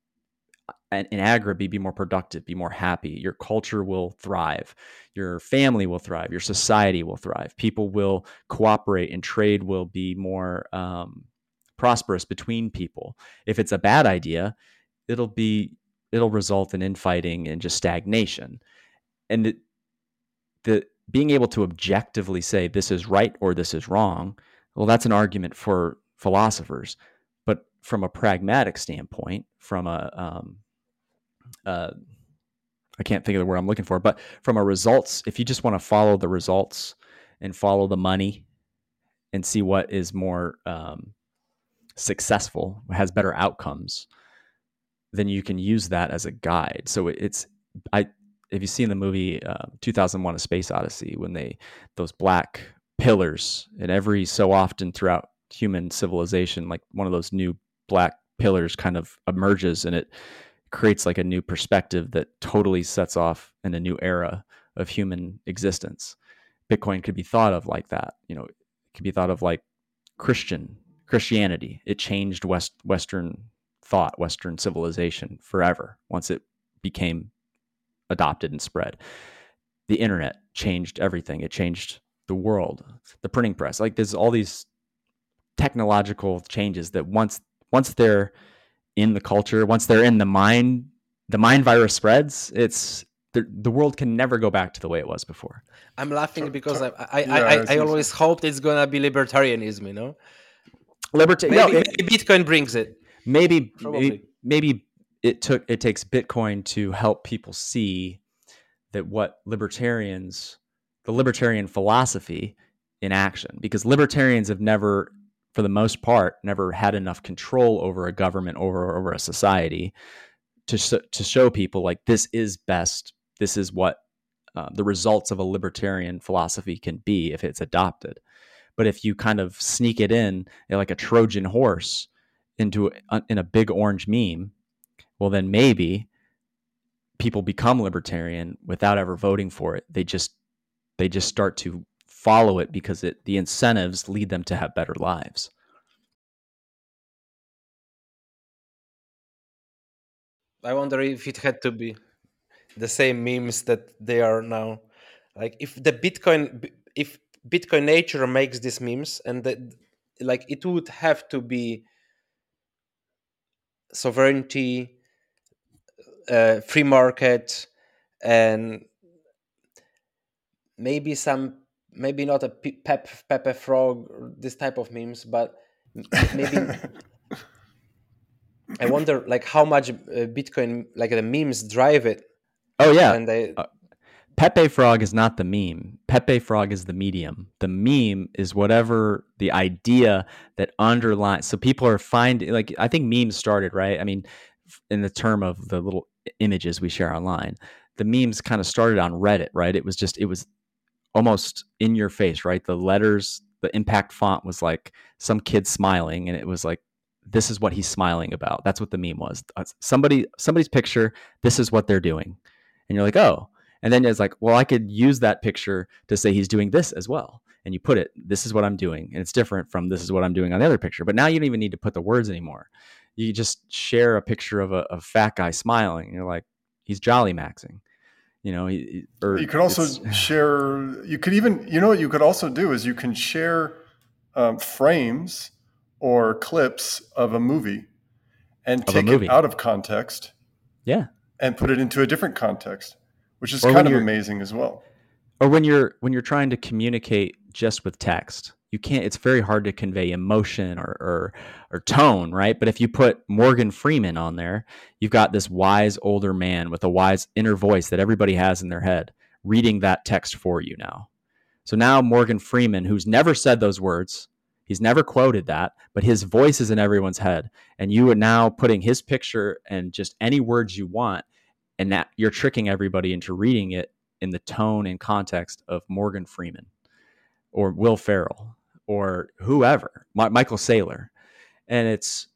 in aggregate, be more productive, be more happy. Your culture will thrive. Your family will thrive. Your society will thrive. People will cooperate, and trade will be more prosperous between people. If it's a bad idea, it'll result in infighting and just stagnation. And the being able to objectively say this is right or this is wrong, well, that's an argument for philosophers. But from a pragmatic standpoint, from a I can't think of the word I'm looking for, but from a results, if you just want to follow the results and follow the money and see what is more successful, has better outcomes, then you can use that as a guide. So if you've seen the movie 2001: A Space Odyssey, when those black pillars, and every so often throughout human civilization, like one of those new black pillars kind of emerges, and it creates like a new perspective that totally sets off in a new era of human existence. Bitcoin could be thought of like that. It could be thought of like Christianity. It changed Western thought, Western civilization forever once it became adopted and spread. The internet changed everything. It changed the world. The printing press. Like, there's all these technological changes that once they're in the culture, once they're in the mind virus spreads, it's the world can never go back to the way it was before. I'm laughing because I always hoped it's going to be libertarianism, Maybe Bitcoin brings it. Maybe it takes Bitcoin to help people see that what the libertarian philosophy in action, because libertarians have never, for the most part, never had enough control over a government or over a society to show people like this is best. This is what the results of a libertarian philosophy can be if it's adopted. But if you kind of sneak it in like a Trojan horse in a big orange meme, well, then maybe people become libertarian without ever voting for it. They just start to follow it because the incentives lead them to have better lives. I wonder if it had to be the same memes that they are now. Like if Bitcoin nature makes these memes, and that, like, it would have to be sovereignty, free market, and maybe not a Pepe Frog, or this type of memes, but maybe I wonder like how much Bitcoin, like the memes drive it. Oh yeah. And Pepe Frog is not the meme. Pepe Frog is the medium. The meme is whatever the idea that underlies. So people are finding, like, I think memes started, right? I mean, in the term of the little images we share online, the memes kind of started on Reddit, right? It was almost in your face, right? The letters, the impact font was like some kid smiling, and it was like, this is what he's smiling about. That's what the meme was. Somebody's picture, this is what they're doing. And you're like, oh. And then it's like, well, I could use that picture to say he's doing this as well. And you put it, this is what I'm doing. And it's different from this is what I'm doing on the other picture. But now you don't even need to put the words anymore. You just share a picture of a fat guy smiling. And you're like, he's jolly maxing. You know, you could also share, you could even, you know, what you could also do is you can share frames or clips of a movie and take it out of context. Yeah. And put it into a different context, which is kind of amazing as well. Or when you're trying to communicate just with text, you can't, it's very hard to convey emotion or tone, right? But if you put Morgan Freeman on there, you've got this wise older man with a wise inner voice that everybody has in their head reading that text for you now. So now Morgan Freeman, who's never said those words, he's never quoted that, but his voice is in everyone's head. And you are now putting his picture and just any words you want, and that you're tricking everybody into reading it in the tone and context of Morgan Freeman or Will Ferrell or whoever, Michael Saylor. And it's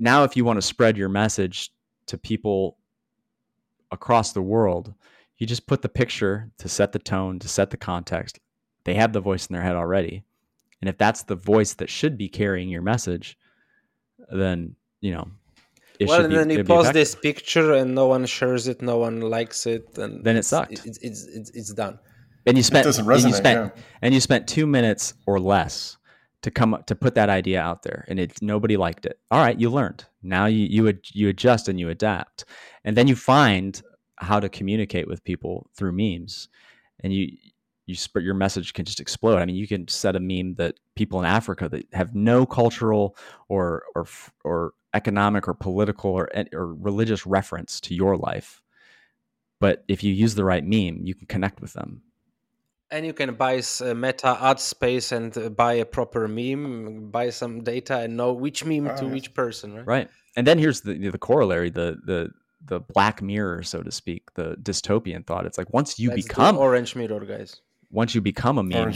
now, if you want to spread your message to people across the world, you just put the picture to set the tone, to set the context. They have the voice in their head already. And if that's the voice that should be carrying your message, then, you know, then you post this picture and no one shares it, no one likes it, and then it sucked. It's done. And you spent you spent 2 minutes or less to come up, to put that idea out there, and nobody liked it. All right, you learned. Now you adjust and you adapt, and then you find how to communicate with people through memes, and your message can just explode. I mean, you can set a meme that people in Africa that have no cultural or economic or political or religious reference to your life, but if you use the right meme, you can connect with them. And you can buy Meta ad space and buy a proper meme, buy some data, and know which meme to which person, right? Right. And then here's the corollary, the Black Mirror, so to speak, the dystopian thought. It's like let's become Orange Mirror, guys. Once you become a meme,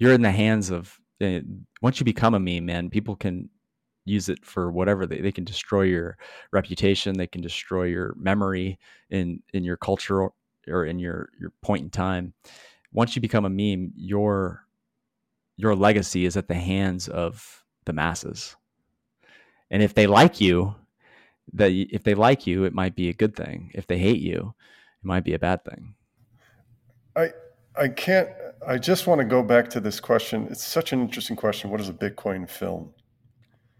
you're in the hands of, once you become a meme, man, people can use it for whatever. They can destroy your reputation. They can destroy your memory in your culture or in your point in time. Once you become a meme, your legacy is at the hands of the masses. And if they like you, it might be a good thing. If they hate you, it might be a bad thing. I just want to go back to this question. It's such an interesting question. What is a Bitcoin film?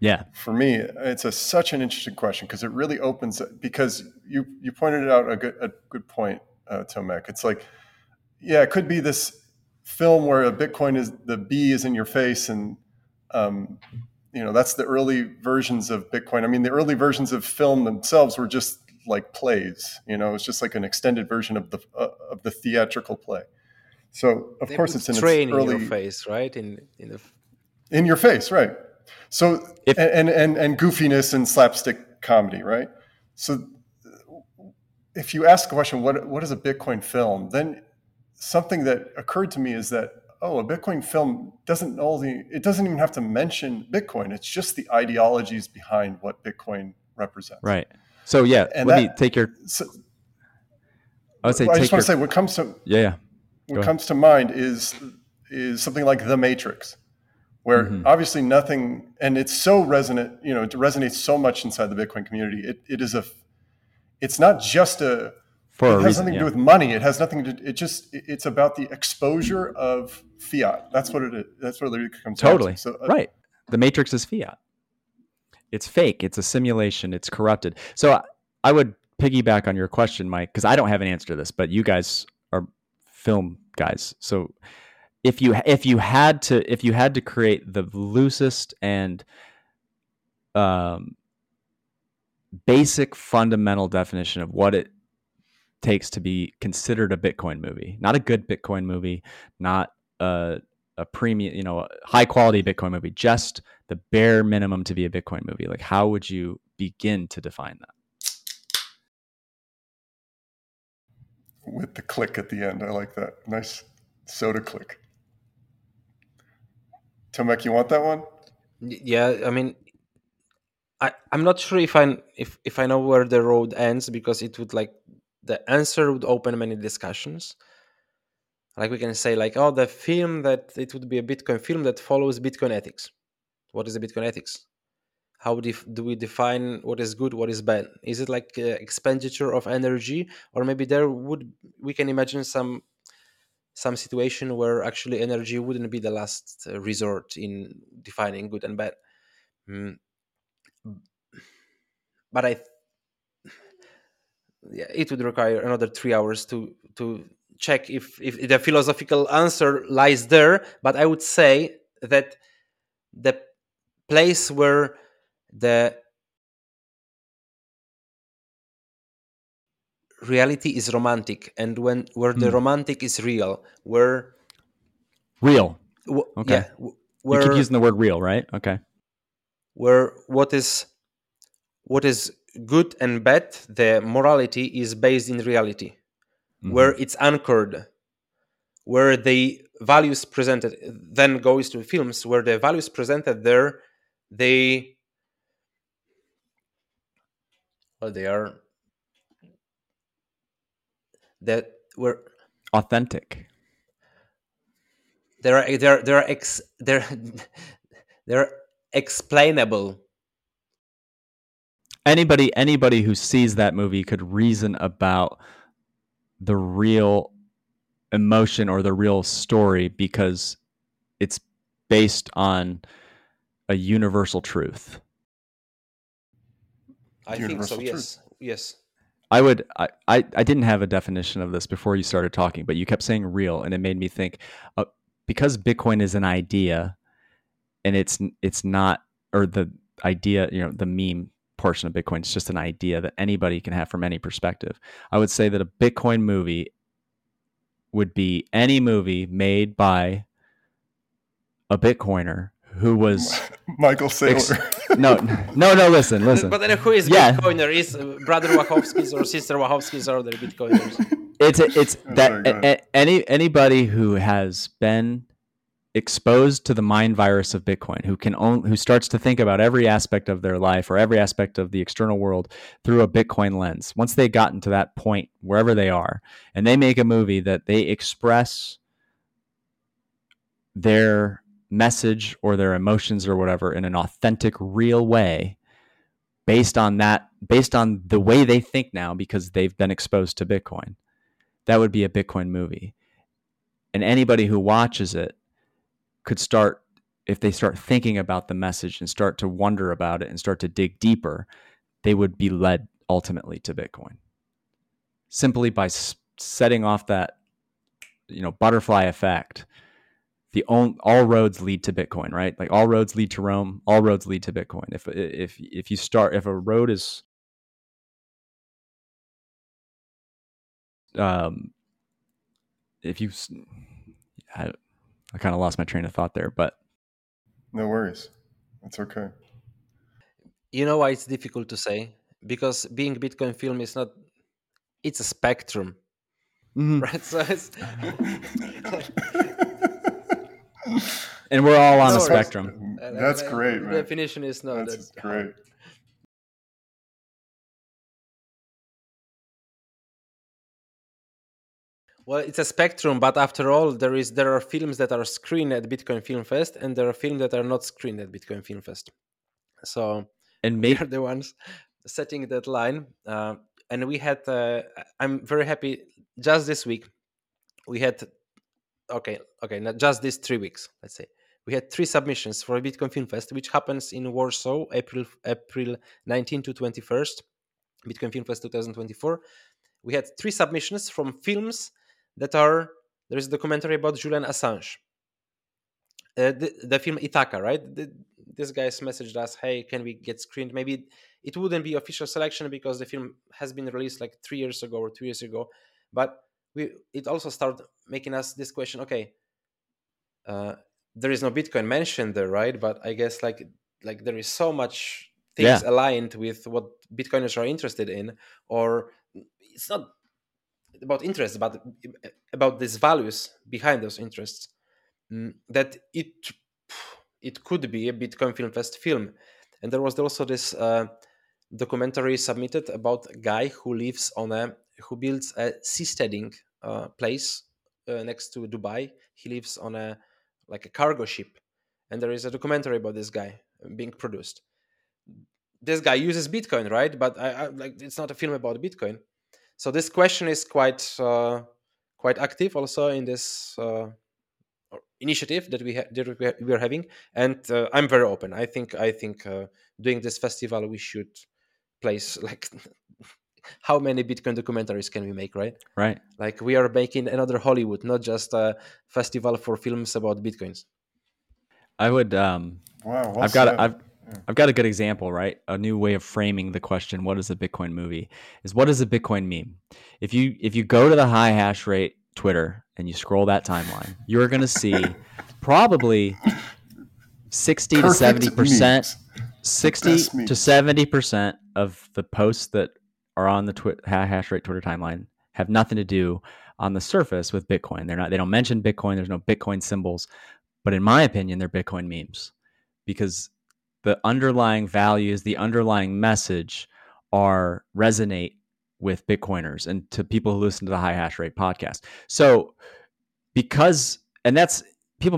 Yeah. For me, it's such an interesting question because it really opens up, because you pointed out a good point, Tomek. It's like, yeah, it could be this film where a Bitcoin is, the B is in your face, and you know, that's the early versions of Bitcoin. I mean, the early versions of film themselves were just like plays. You know, it's just like an extended version of the theatrical play. So, of course, it's in its early, in your face, right? In your face, right? So, and goofiness and slapstick comedy, right? So, if you ask the question, what is a Bitcoin film? Then something that occurred to me is that, a Bitcoin film doesn't even have to mention Bitcoin. It's just the ideologies behind what Bitcoin represents. Right. So yeah, and I just want to say what comes to mind is something like The Matrix, where obviously nothing, and it's so resonant, you know, it resonates so much inside the Bitcoin community. It has nothing to do with money. It has nothing to. It's about the exposure of fiat. That's what it is. That's what it comes totally down to. So, right. The Matrix is fiat. It's fake. It's a simulation. It's corrupted. So I would piggyback on your question, Mike, because I don't have an answer to this, but you guys are film guys. So if you had to create the loosest and basic fundamental definition of what it takes to be considered a Bitcoin movie, not a good Bitcoin movie, not a premium, you know, a high quality Bitcoin movie, just the bare minimum to be a Bitcoin movie. Like, how would you begin to define that? with the click at the end. I like that. Nice soda click. Tomek, you want that one? Yeah, I mean, I'm not sure if I know where the road ends, because it would like the answer would open many discussions. Like we can say like, oh, the film that it would be a Bitcoin film that follows Bitcoin ethics. What is the Bitcoin ethics? How do we define what is good, what is bad? Is it like expenditure of energy? Or maybe we can imagine some situation where actually energy wouldn't be the last resort in defining good and bad. But it would require another 3 hours to check if the philosophical answer lies there. But I would say that the place where the reality is romantic, and where the romantic is real, you keep using the word real, right? Okay. Where what is good and bad, the morality is based in reality, where it's anchored, where the values presented then goes to films, where the values presented there, they are that were authentic. They're explainable. Anybody who sees that movie could reason about the real emotion or the real story, because it's based on a universal truth. I think so. Yes. I didn't have a definition of this before you started talking, but you kept saying real, and it made me think, because Bitcoin is an idea, and it's not, or the idea, the meme portion of Bitcoin, it's just an idea that anybody can have from any perspective. I would say that a Bitcoin movie would be any movie made by a Bitcoiner who was Michael Saylor. No, listen. But then who is Bitcoiner? Is brother Wachowski's or sister Wachowski's are the Bitcoiners? It's that anybody who has been exposed to the mind virus of Bitcoin, who starts to think about every aspect of their life or every aspect of the external world through a Bitcoin lens. Once they've gotten to that point, wherever they are, and they make a movie that they express their message or their emotions or whatever in an authentic, real way, based on the way they think now, because they've been exposed to Bitcoin, that would be a Bitcoin movie. And anybody who watches it could start, if they start thinking about the message and start to wonder about it and start to dig deeper, they would be led ultimately to Bitcoin, simply by setting off that, butterfly effect. All roads lead to Bitcoin, right? Like all roads lead to Rome, all roads lead to Bitcoin. If a road is I kind of lost my train of thought there, but no worries. That's okay. You know why it's difficult to say? Because being Bitcoin film is not, it's a spectrum. Mm-hmm. Right? So it's and we're all on a spectrum. That's great, man. The definition is not that's great. Well, it's a spectrum, but after all, there are films that are screened at Bitcoin Film Fest, and there are films that are not screened at Bitcoin Film Fest. So, and we are the ones setting that line. And we had, I'm very happy. Just this week, we had, not just these 3 weeks. Let's say we had 3 submissions for Bitcoin Film Fest, which happens in Warsaw, April 19 to 21st, Bitcoin Film Fest 2024. We had 3 submissions from films. There is a documentary about Julian Assange, the film Ithaca, right? This guy's messaged us, hey, can we get screened? Maybe it wouldn't be official selection because the film has been released like 3 years ago or 2 years ago, but it also started making us this question, there is no Bitcoin mentioned there, right? But I guess like there is so much things aligned with what Bitcoiners are interested in, or it's not about interests, but about these values behind those interests, that it could be a Bitcoin Film Fest film. And there was also this documentary submitted about a guy who lives on who builds a seasteading place next to Dubai. He lives on a cargo ship, and there is a documentary about this guy being produced. This guy uses Bitcoin, right? But it's not a film about Bitcoin. So this question is quite active also in this initiative that we are having, and I'm very open. I think doing this festival, we should place how many Bitcoin documentaries can we make, right? Right. We are making another Hollywood, not just a festival for films about Bitcoins. I would. Wow. I've got a good example, right? A new way of framing the question, what is a Bitcoin movie, is what is a Bitcoin meme? If you go to the High Hash Rate Twitter and you scroll that timeline, you're going to see probably 60 to 70% of the posts that are on the High Hash Rate Twitter timeline have nothing to do on the surface with Bitcoin. They don't mention Bitcoin. There's no Bitcoin symbols, but in my opinion, they're Bitcoin memes, because the underlying values, the underlying message resonate with Bitcoiners and to people who listen to the High Hash Rate podcast. So people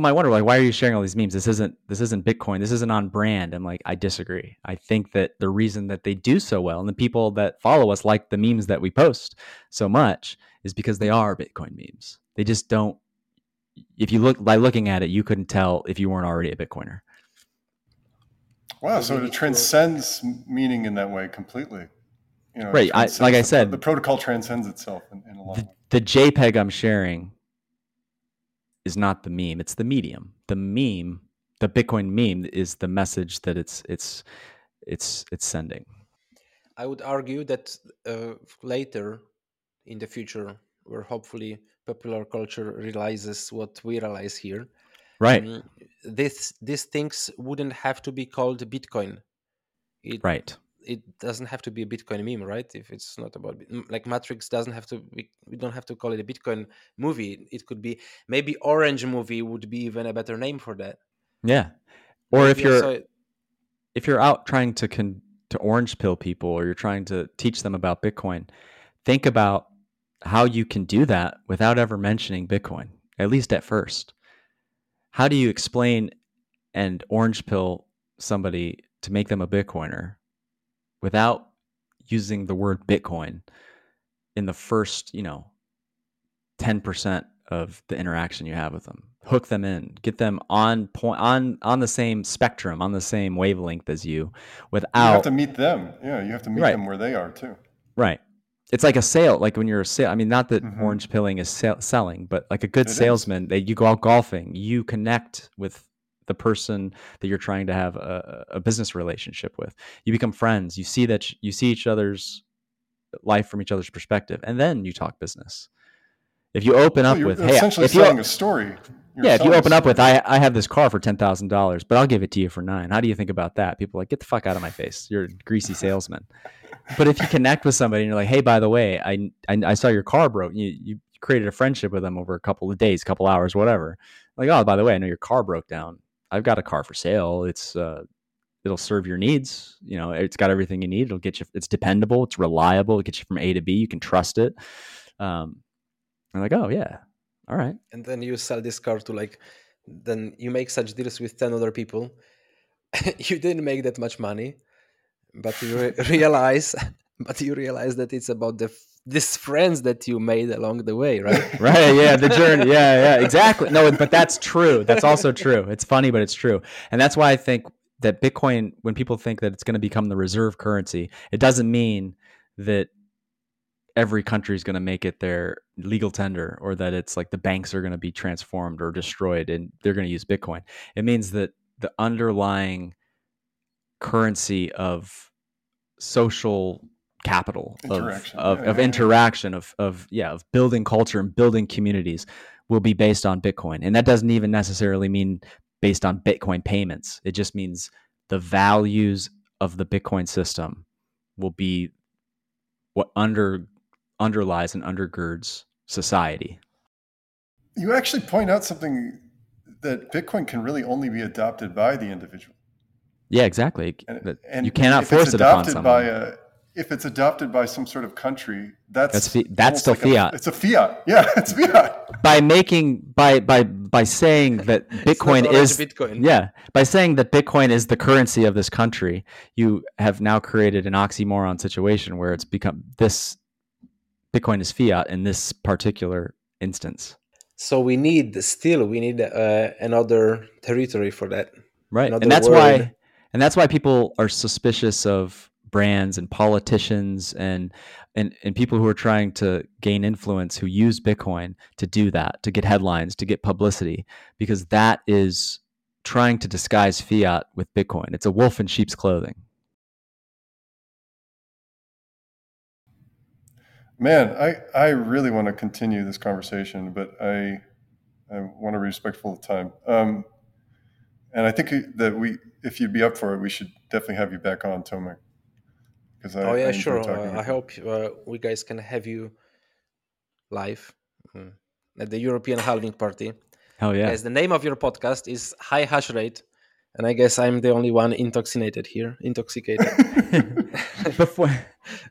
might wonder, why are you sharing all these memes? This isn't Bitcoin. This isn't on brand. I'm like, I disagree. I think that the reason that they do so well and the people that follow us like the memes that we post so much is because they are Bitcoin memes. They just don't, if you look, by looking at it, you couldn't tell if you weren't already a Bitcoiner. Wow, so it transcends meaning in that way completely. Right. Like I said, the protocol transcends itself in a lot of ways. The JPEG I'm sharing is not the meme; it's the medium. The meme, the Bitcoin meme, is the message that it's sending. I would argue that later, in the future, where hopefully popular culture realizes what we realize here, right? These things wouldn't have to be called Bitcoin. It doesn't have to be a Bitcoin meme, right? If it's not about Matrix doesn't have to be, we don't have to call it a Bitcoin movie. It could be maybe Orange Movie would be even a better name for that. Yeah. Or if you're out trying to orange pill people, or you're trying to teach them about Bitcoin, think about how you can do that without ever mentioning Bitcoin, at least at first. How do you explain and orange pill somebody to make them a Bitcoiner without using the word Bitcoin in the first, 10% of the interaction you have with them? Hook them in, get them on point, on the same spectrum, on the same wavelength as you. You have to meet them. Yeah, you have to meet them where they are too. Right. It's like a sale. Like when you're a sale, not that orange pilling is selling, but like a good salesman, that you go out golfing, you connect with the person that you're trying to have a business relationship with. You become friends. You see that you see each other's life from each other's perspective, and then you talk business. If you open up with, hey, essentially selling a story. Yeah, if you open up with, I have this car for $10,000, but I'll give it to you for $9,000. How do you think about that? People are like, get the fuck out of my face. You're a greasy salesman. But if you connect with somebody and you're like, hey, by the way, I saw your car broke. You created a friendship with them over a couple of days, couple hours, whatever. Like, oh, by the way, I know your car broke down. I've got a car for sale. It's it'll serve your needs. It's got everything you need. It'll get you. It's dependable. It's reliable. It gets you from A to B. You can trust it. I'm like, oh yeah, all right. And then you sell this car to then you make such deals with 10 other people. You didn't make that much money, but you realize that it's about these friends that you made along the way, right? Right, yeah, the journey. Yeah, exactly. No, but that's true. That's also true. It's funny, but it's true. And that's why I think that Bitcoin, when people think that it's going to become the reserve currency, it doesn't mean that every country is going to make it their legal tender, or that it's like the banks are going to be transformed or destroyed and they're going to use Bitcoin. It means that the underlying currency of social capital of building culture and building communities will be based on Bitcoin. And that doesn't even necessarily mean based on Bitcoin payments. It just means the values of the Bitcoin system will be what under underlies and undergirds society. You actually point out something, that Bitcoin can really only be adopted by the individual. Yeah, exactly. And you cannot force it upon someone. If it's adopted by some sort of country, that's still like fiat. It's a fiat. Yeah, it's fiat. By saying that Bitcoin is Bitcoin. Yeah, by saying that Bitcoin is the currency of this country, you have now created an oxymoron situation where it's become this Bitcoin is fiat in this particular instance. So we need another territory for that. Right. And that's why people are suspicious of brands and politicians and people who are trying to gain influence, who use Bitcoin to do that, to get headlines, to get publicity, because that is trying to disguise fiat with Bitcoin. It's a wolf in sheep's clothing. Man, I really want to continue this conversation, but I want to be respectful of time. And I think that if you'd be up for it, we should definitely have you back on, Tomek. Oh yeah, sure. I hope we guys can have you live at the European Halving Party. Hell yeah. As the name of your podcast is High Hash Rate. And I guess I'm the only one intoxicated.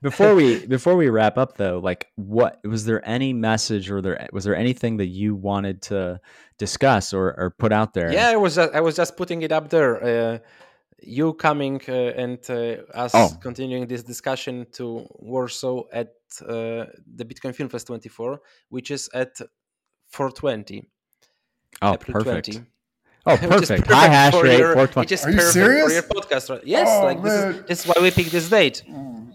before we wrap up though, like what was there any message was there anything that you wanted to discuss or put out there? Yeah, I was just putting it up there. You coming and us continuing this discussion to Warsaw at the Bitcoin Film Fest 24, which is at 420. Oh, April perfect. 20. Oh, perfect. High hash rate, 420. Are you serious? For your podcast, right? Yes, this is why we picked this date.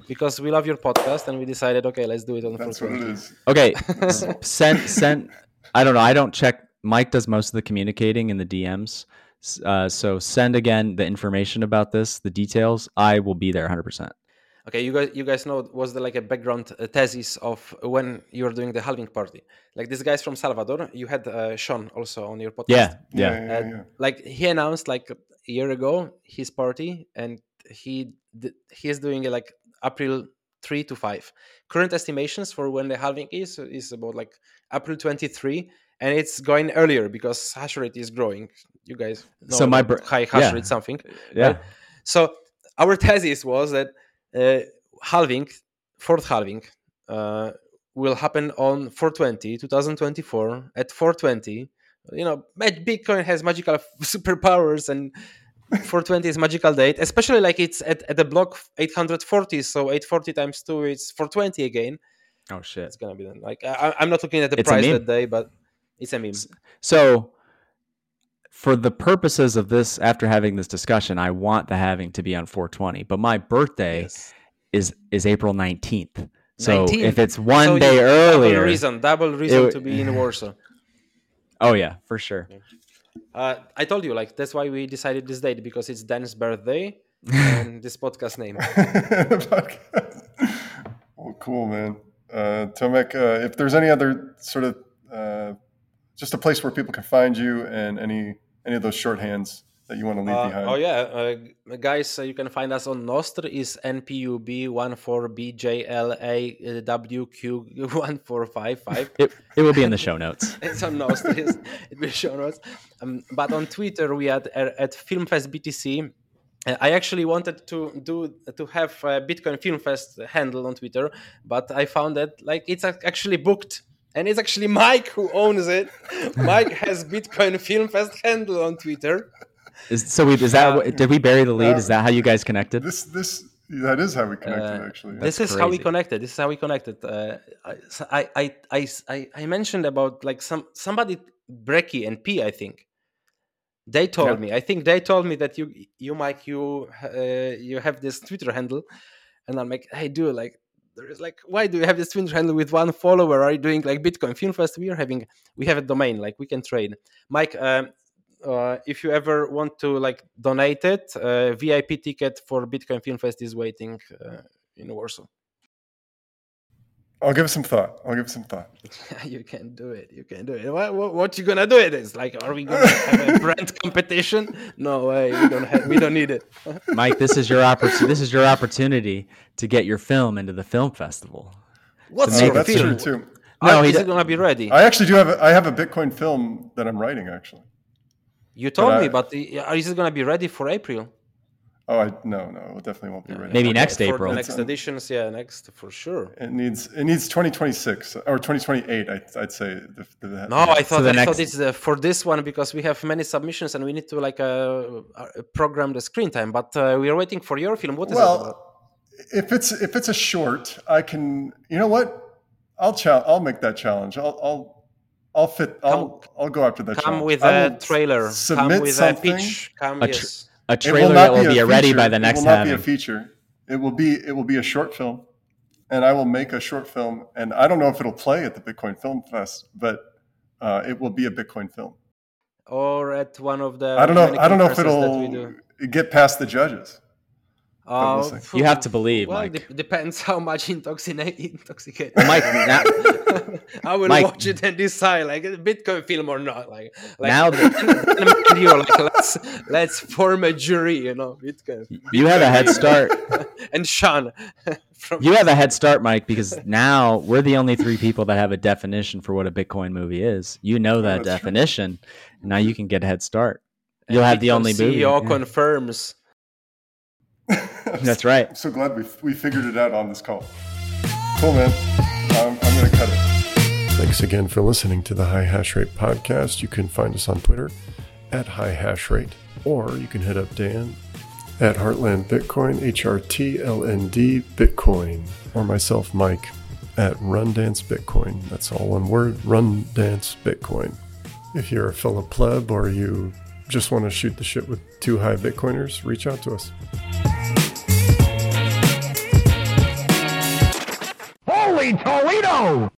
Because we love your podcast and we decided, okay, let's do it on 420. That's what it is. Okay, send. I don't know. I don't check. Mike does most of the communicating in the DMs. So send again the information about this, the details. I will be there 100%. Okay, you guys know, was there like a background thesis of when you were doing the halving party? Like this guy's from Salvador. You had Sean also on your podcast. Yeah. Like he announced like a year ago his party, and he's doing it like April 3 to 5. Current estimations for when the halving is about like April 23, and it's going earlier because hash rate is growing. You guys know high hash rate something. Yeah. Right? So our thesis was that fourth halving will happen on 4/20/2024 at 420. You know, Bitcoin has magical superpowers, and 420 is a magical date, especially like it's at the block 840, so 840 times 2 is 420 again. Oh shit, it's gonna be then. Like I'm not looking at the price that day, but it's a meme. So for the purposes of this, after having this discussion, I want the halving to be on 420. But my birthday is April 19th. So 19th. If it's one day earlier... Double reason to be in Warsaw. Oh, yeah, for sure. I told you, like, that's why we decided this date, because it's Dan's birthday and this podcast name. Well, cool, man. Tomek, if there's any other sort of... just a place where people can find you and any of those shorthands that you want to leave behind. Oh, yeah. Guys, you can find us on Nostr. It's NPUB14BJLAWQ1455. It will be in the show notes. It's on Nostr. It will be show notes. But on Twitter, we at FilmFestBTC. I actually wanted to have a Bitcoin Film Fest handle on Twitter, but I found that like it's actually booked. And it's actually Mike who owns it. Mike has Bitcoin Film Fest handle on Twitter. Did we bury the lead? Is that how you guys connected? That is how we connected, actually. This is how we connected. I mentioned about like somebody, Brecky and P, I think. They told me. I think they told me that you Mike, you have this Twitter handle, and I'm like, hey, dude, like. It's like, why do you have this Twitter handle with one follower? Are you doing like Bitcoin Film Fest? We have a domain, like we can trade. Mike, if you ever want to like donate it, VIP ticket for Bitcoin Film Fest is waiting in Warsaw. I'll give it some thought. You can do it. What you gonna do it is like, are we gonna have a brand competition? No way. We don't need it. Mike, this is your opportunity to get your film into the film festival. That's true too. No, he's going to be ready. I actually do have. I have a Bitcoin film that I'm writing actually. You told me, but is it going to be ready for April? Oh, no, it definitely won't be ready. Maybe next April. Next editions, next for sure. It needs 2026 or 2028, I'd say. I thought it's for this one because we have many submissions and we need to program the screen time. But we are waiting for your film. What is it about? If it's a short, I can. You know what? I'll make that challenge. I'll go after that challenge. Come with a trailer. Come with a pitch. A trailer that will be ready by the next time. It will not be a feature. It will be a short film, and I will make a short film. And I don't know if it'll play at the Bitcoin Film Fest, but it will be a Bitcoin film. Or at one of the. I don't know if it'll get past the judges. You have to believe. Well, Mike. Depends how much intoxicated. Mike, now, I will watch it and decide, a Bitcoin film or not. Now, let's form a jury. Bitcoin. You have a head start. And Sean, you have a head start, Mike, because now we're the only three people that have a definition for what a Bitcoin movie is. You know that definition. True. Now you can get a head start. You'll have the only movie. CEO confirms. That's right. I'm so glad we figured it out on this call. Cool, man. I'm going to cut it. Thanks again for listening to the High Hash Rate podcast. You can find us on Twitter at High Hash Rate, or you can hit up Dan at Heartland Bitcoin, HRTLND Bitcoin, or myself, Mike, at Run Dance Bitcoin. That's all one word, Run Dance Bitcoin. If you're a fellow pleb or you just want to shoot the shit with two high Bitcoiners, reach out to us. Holy Toledo!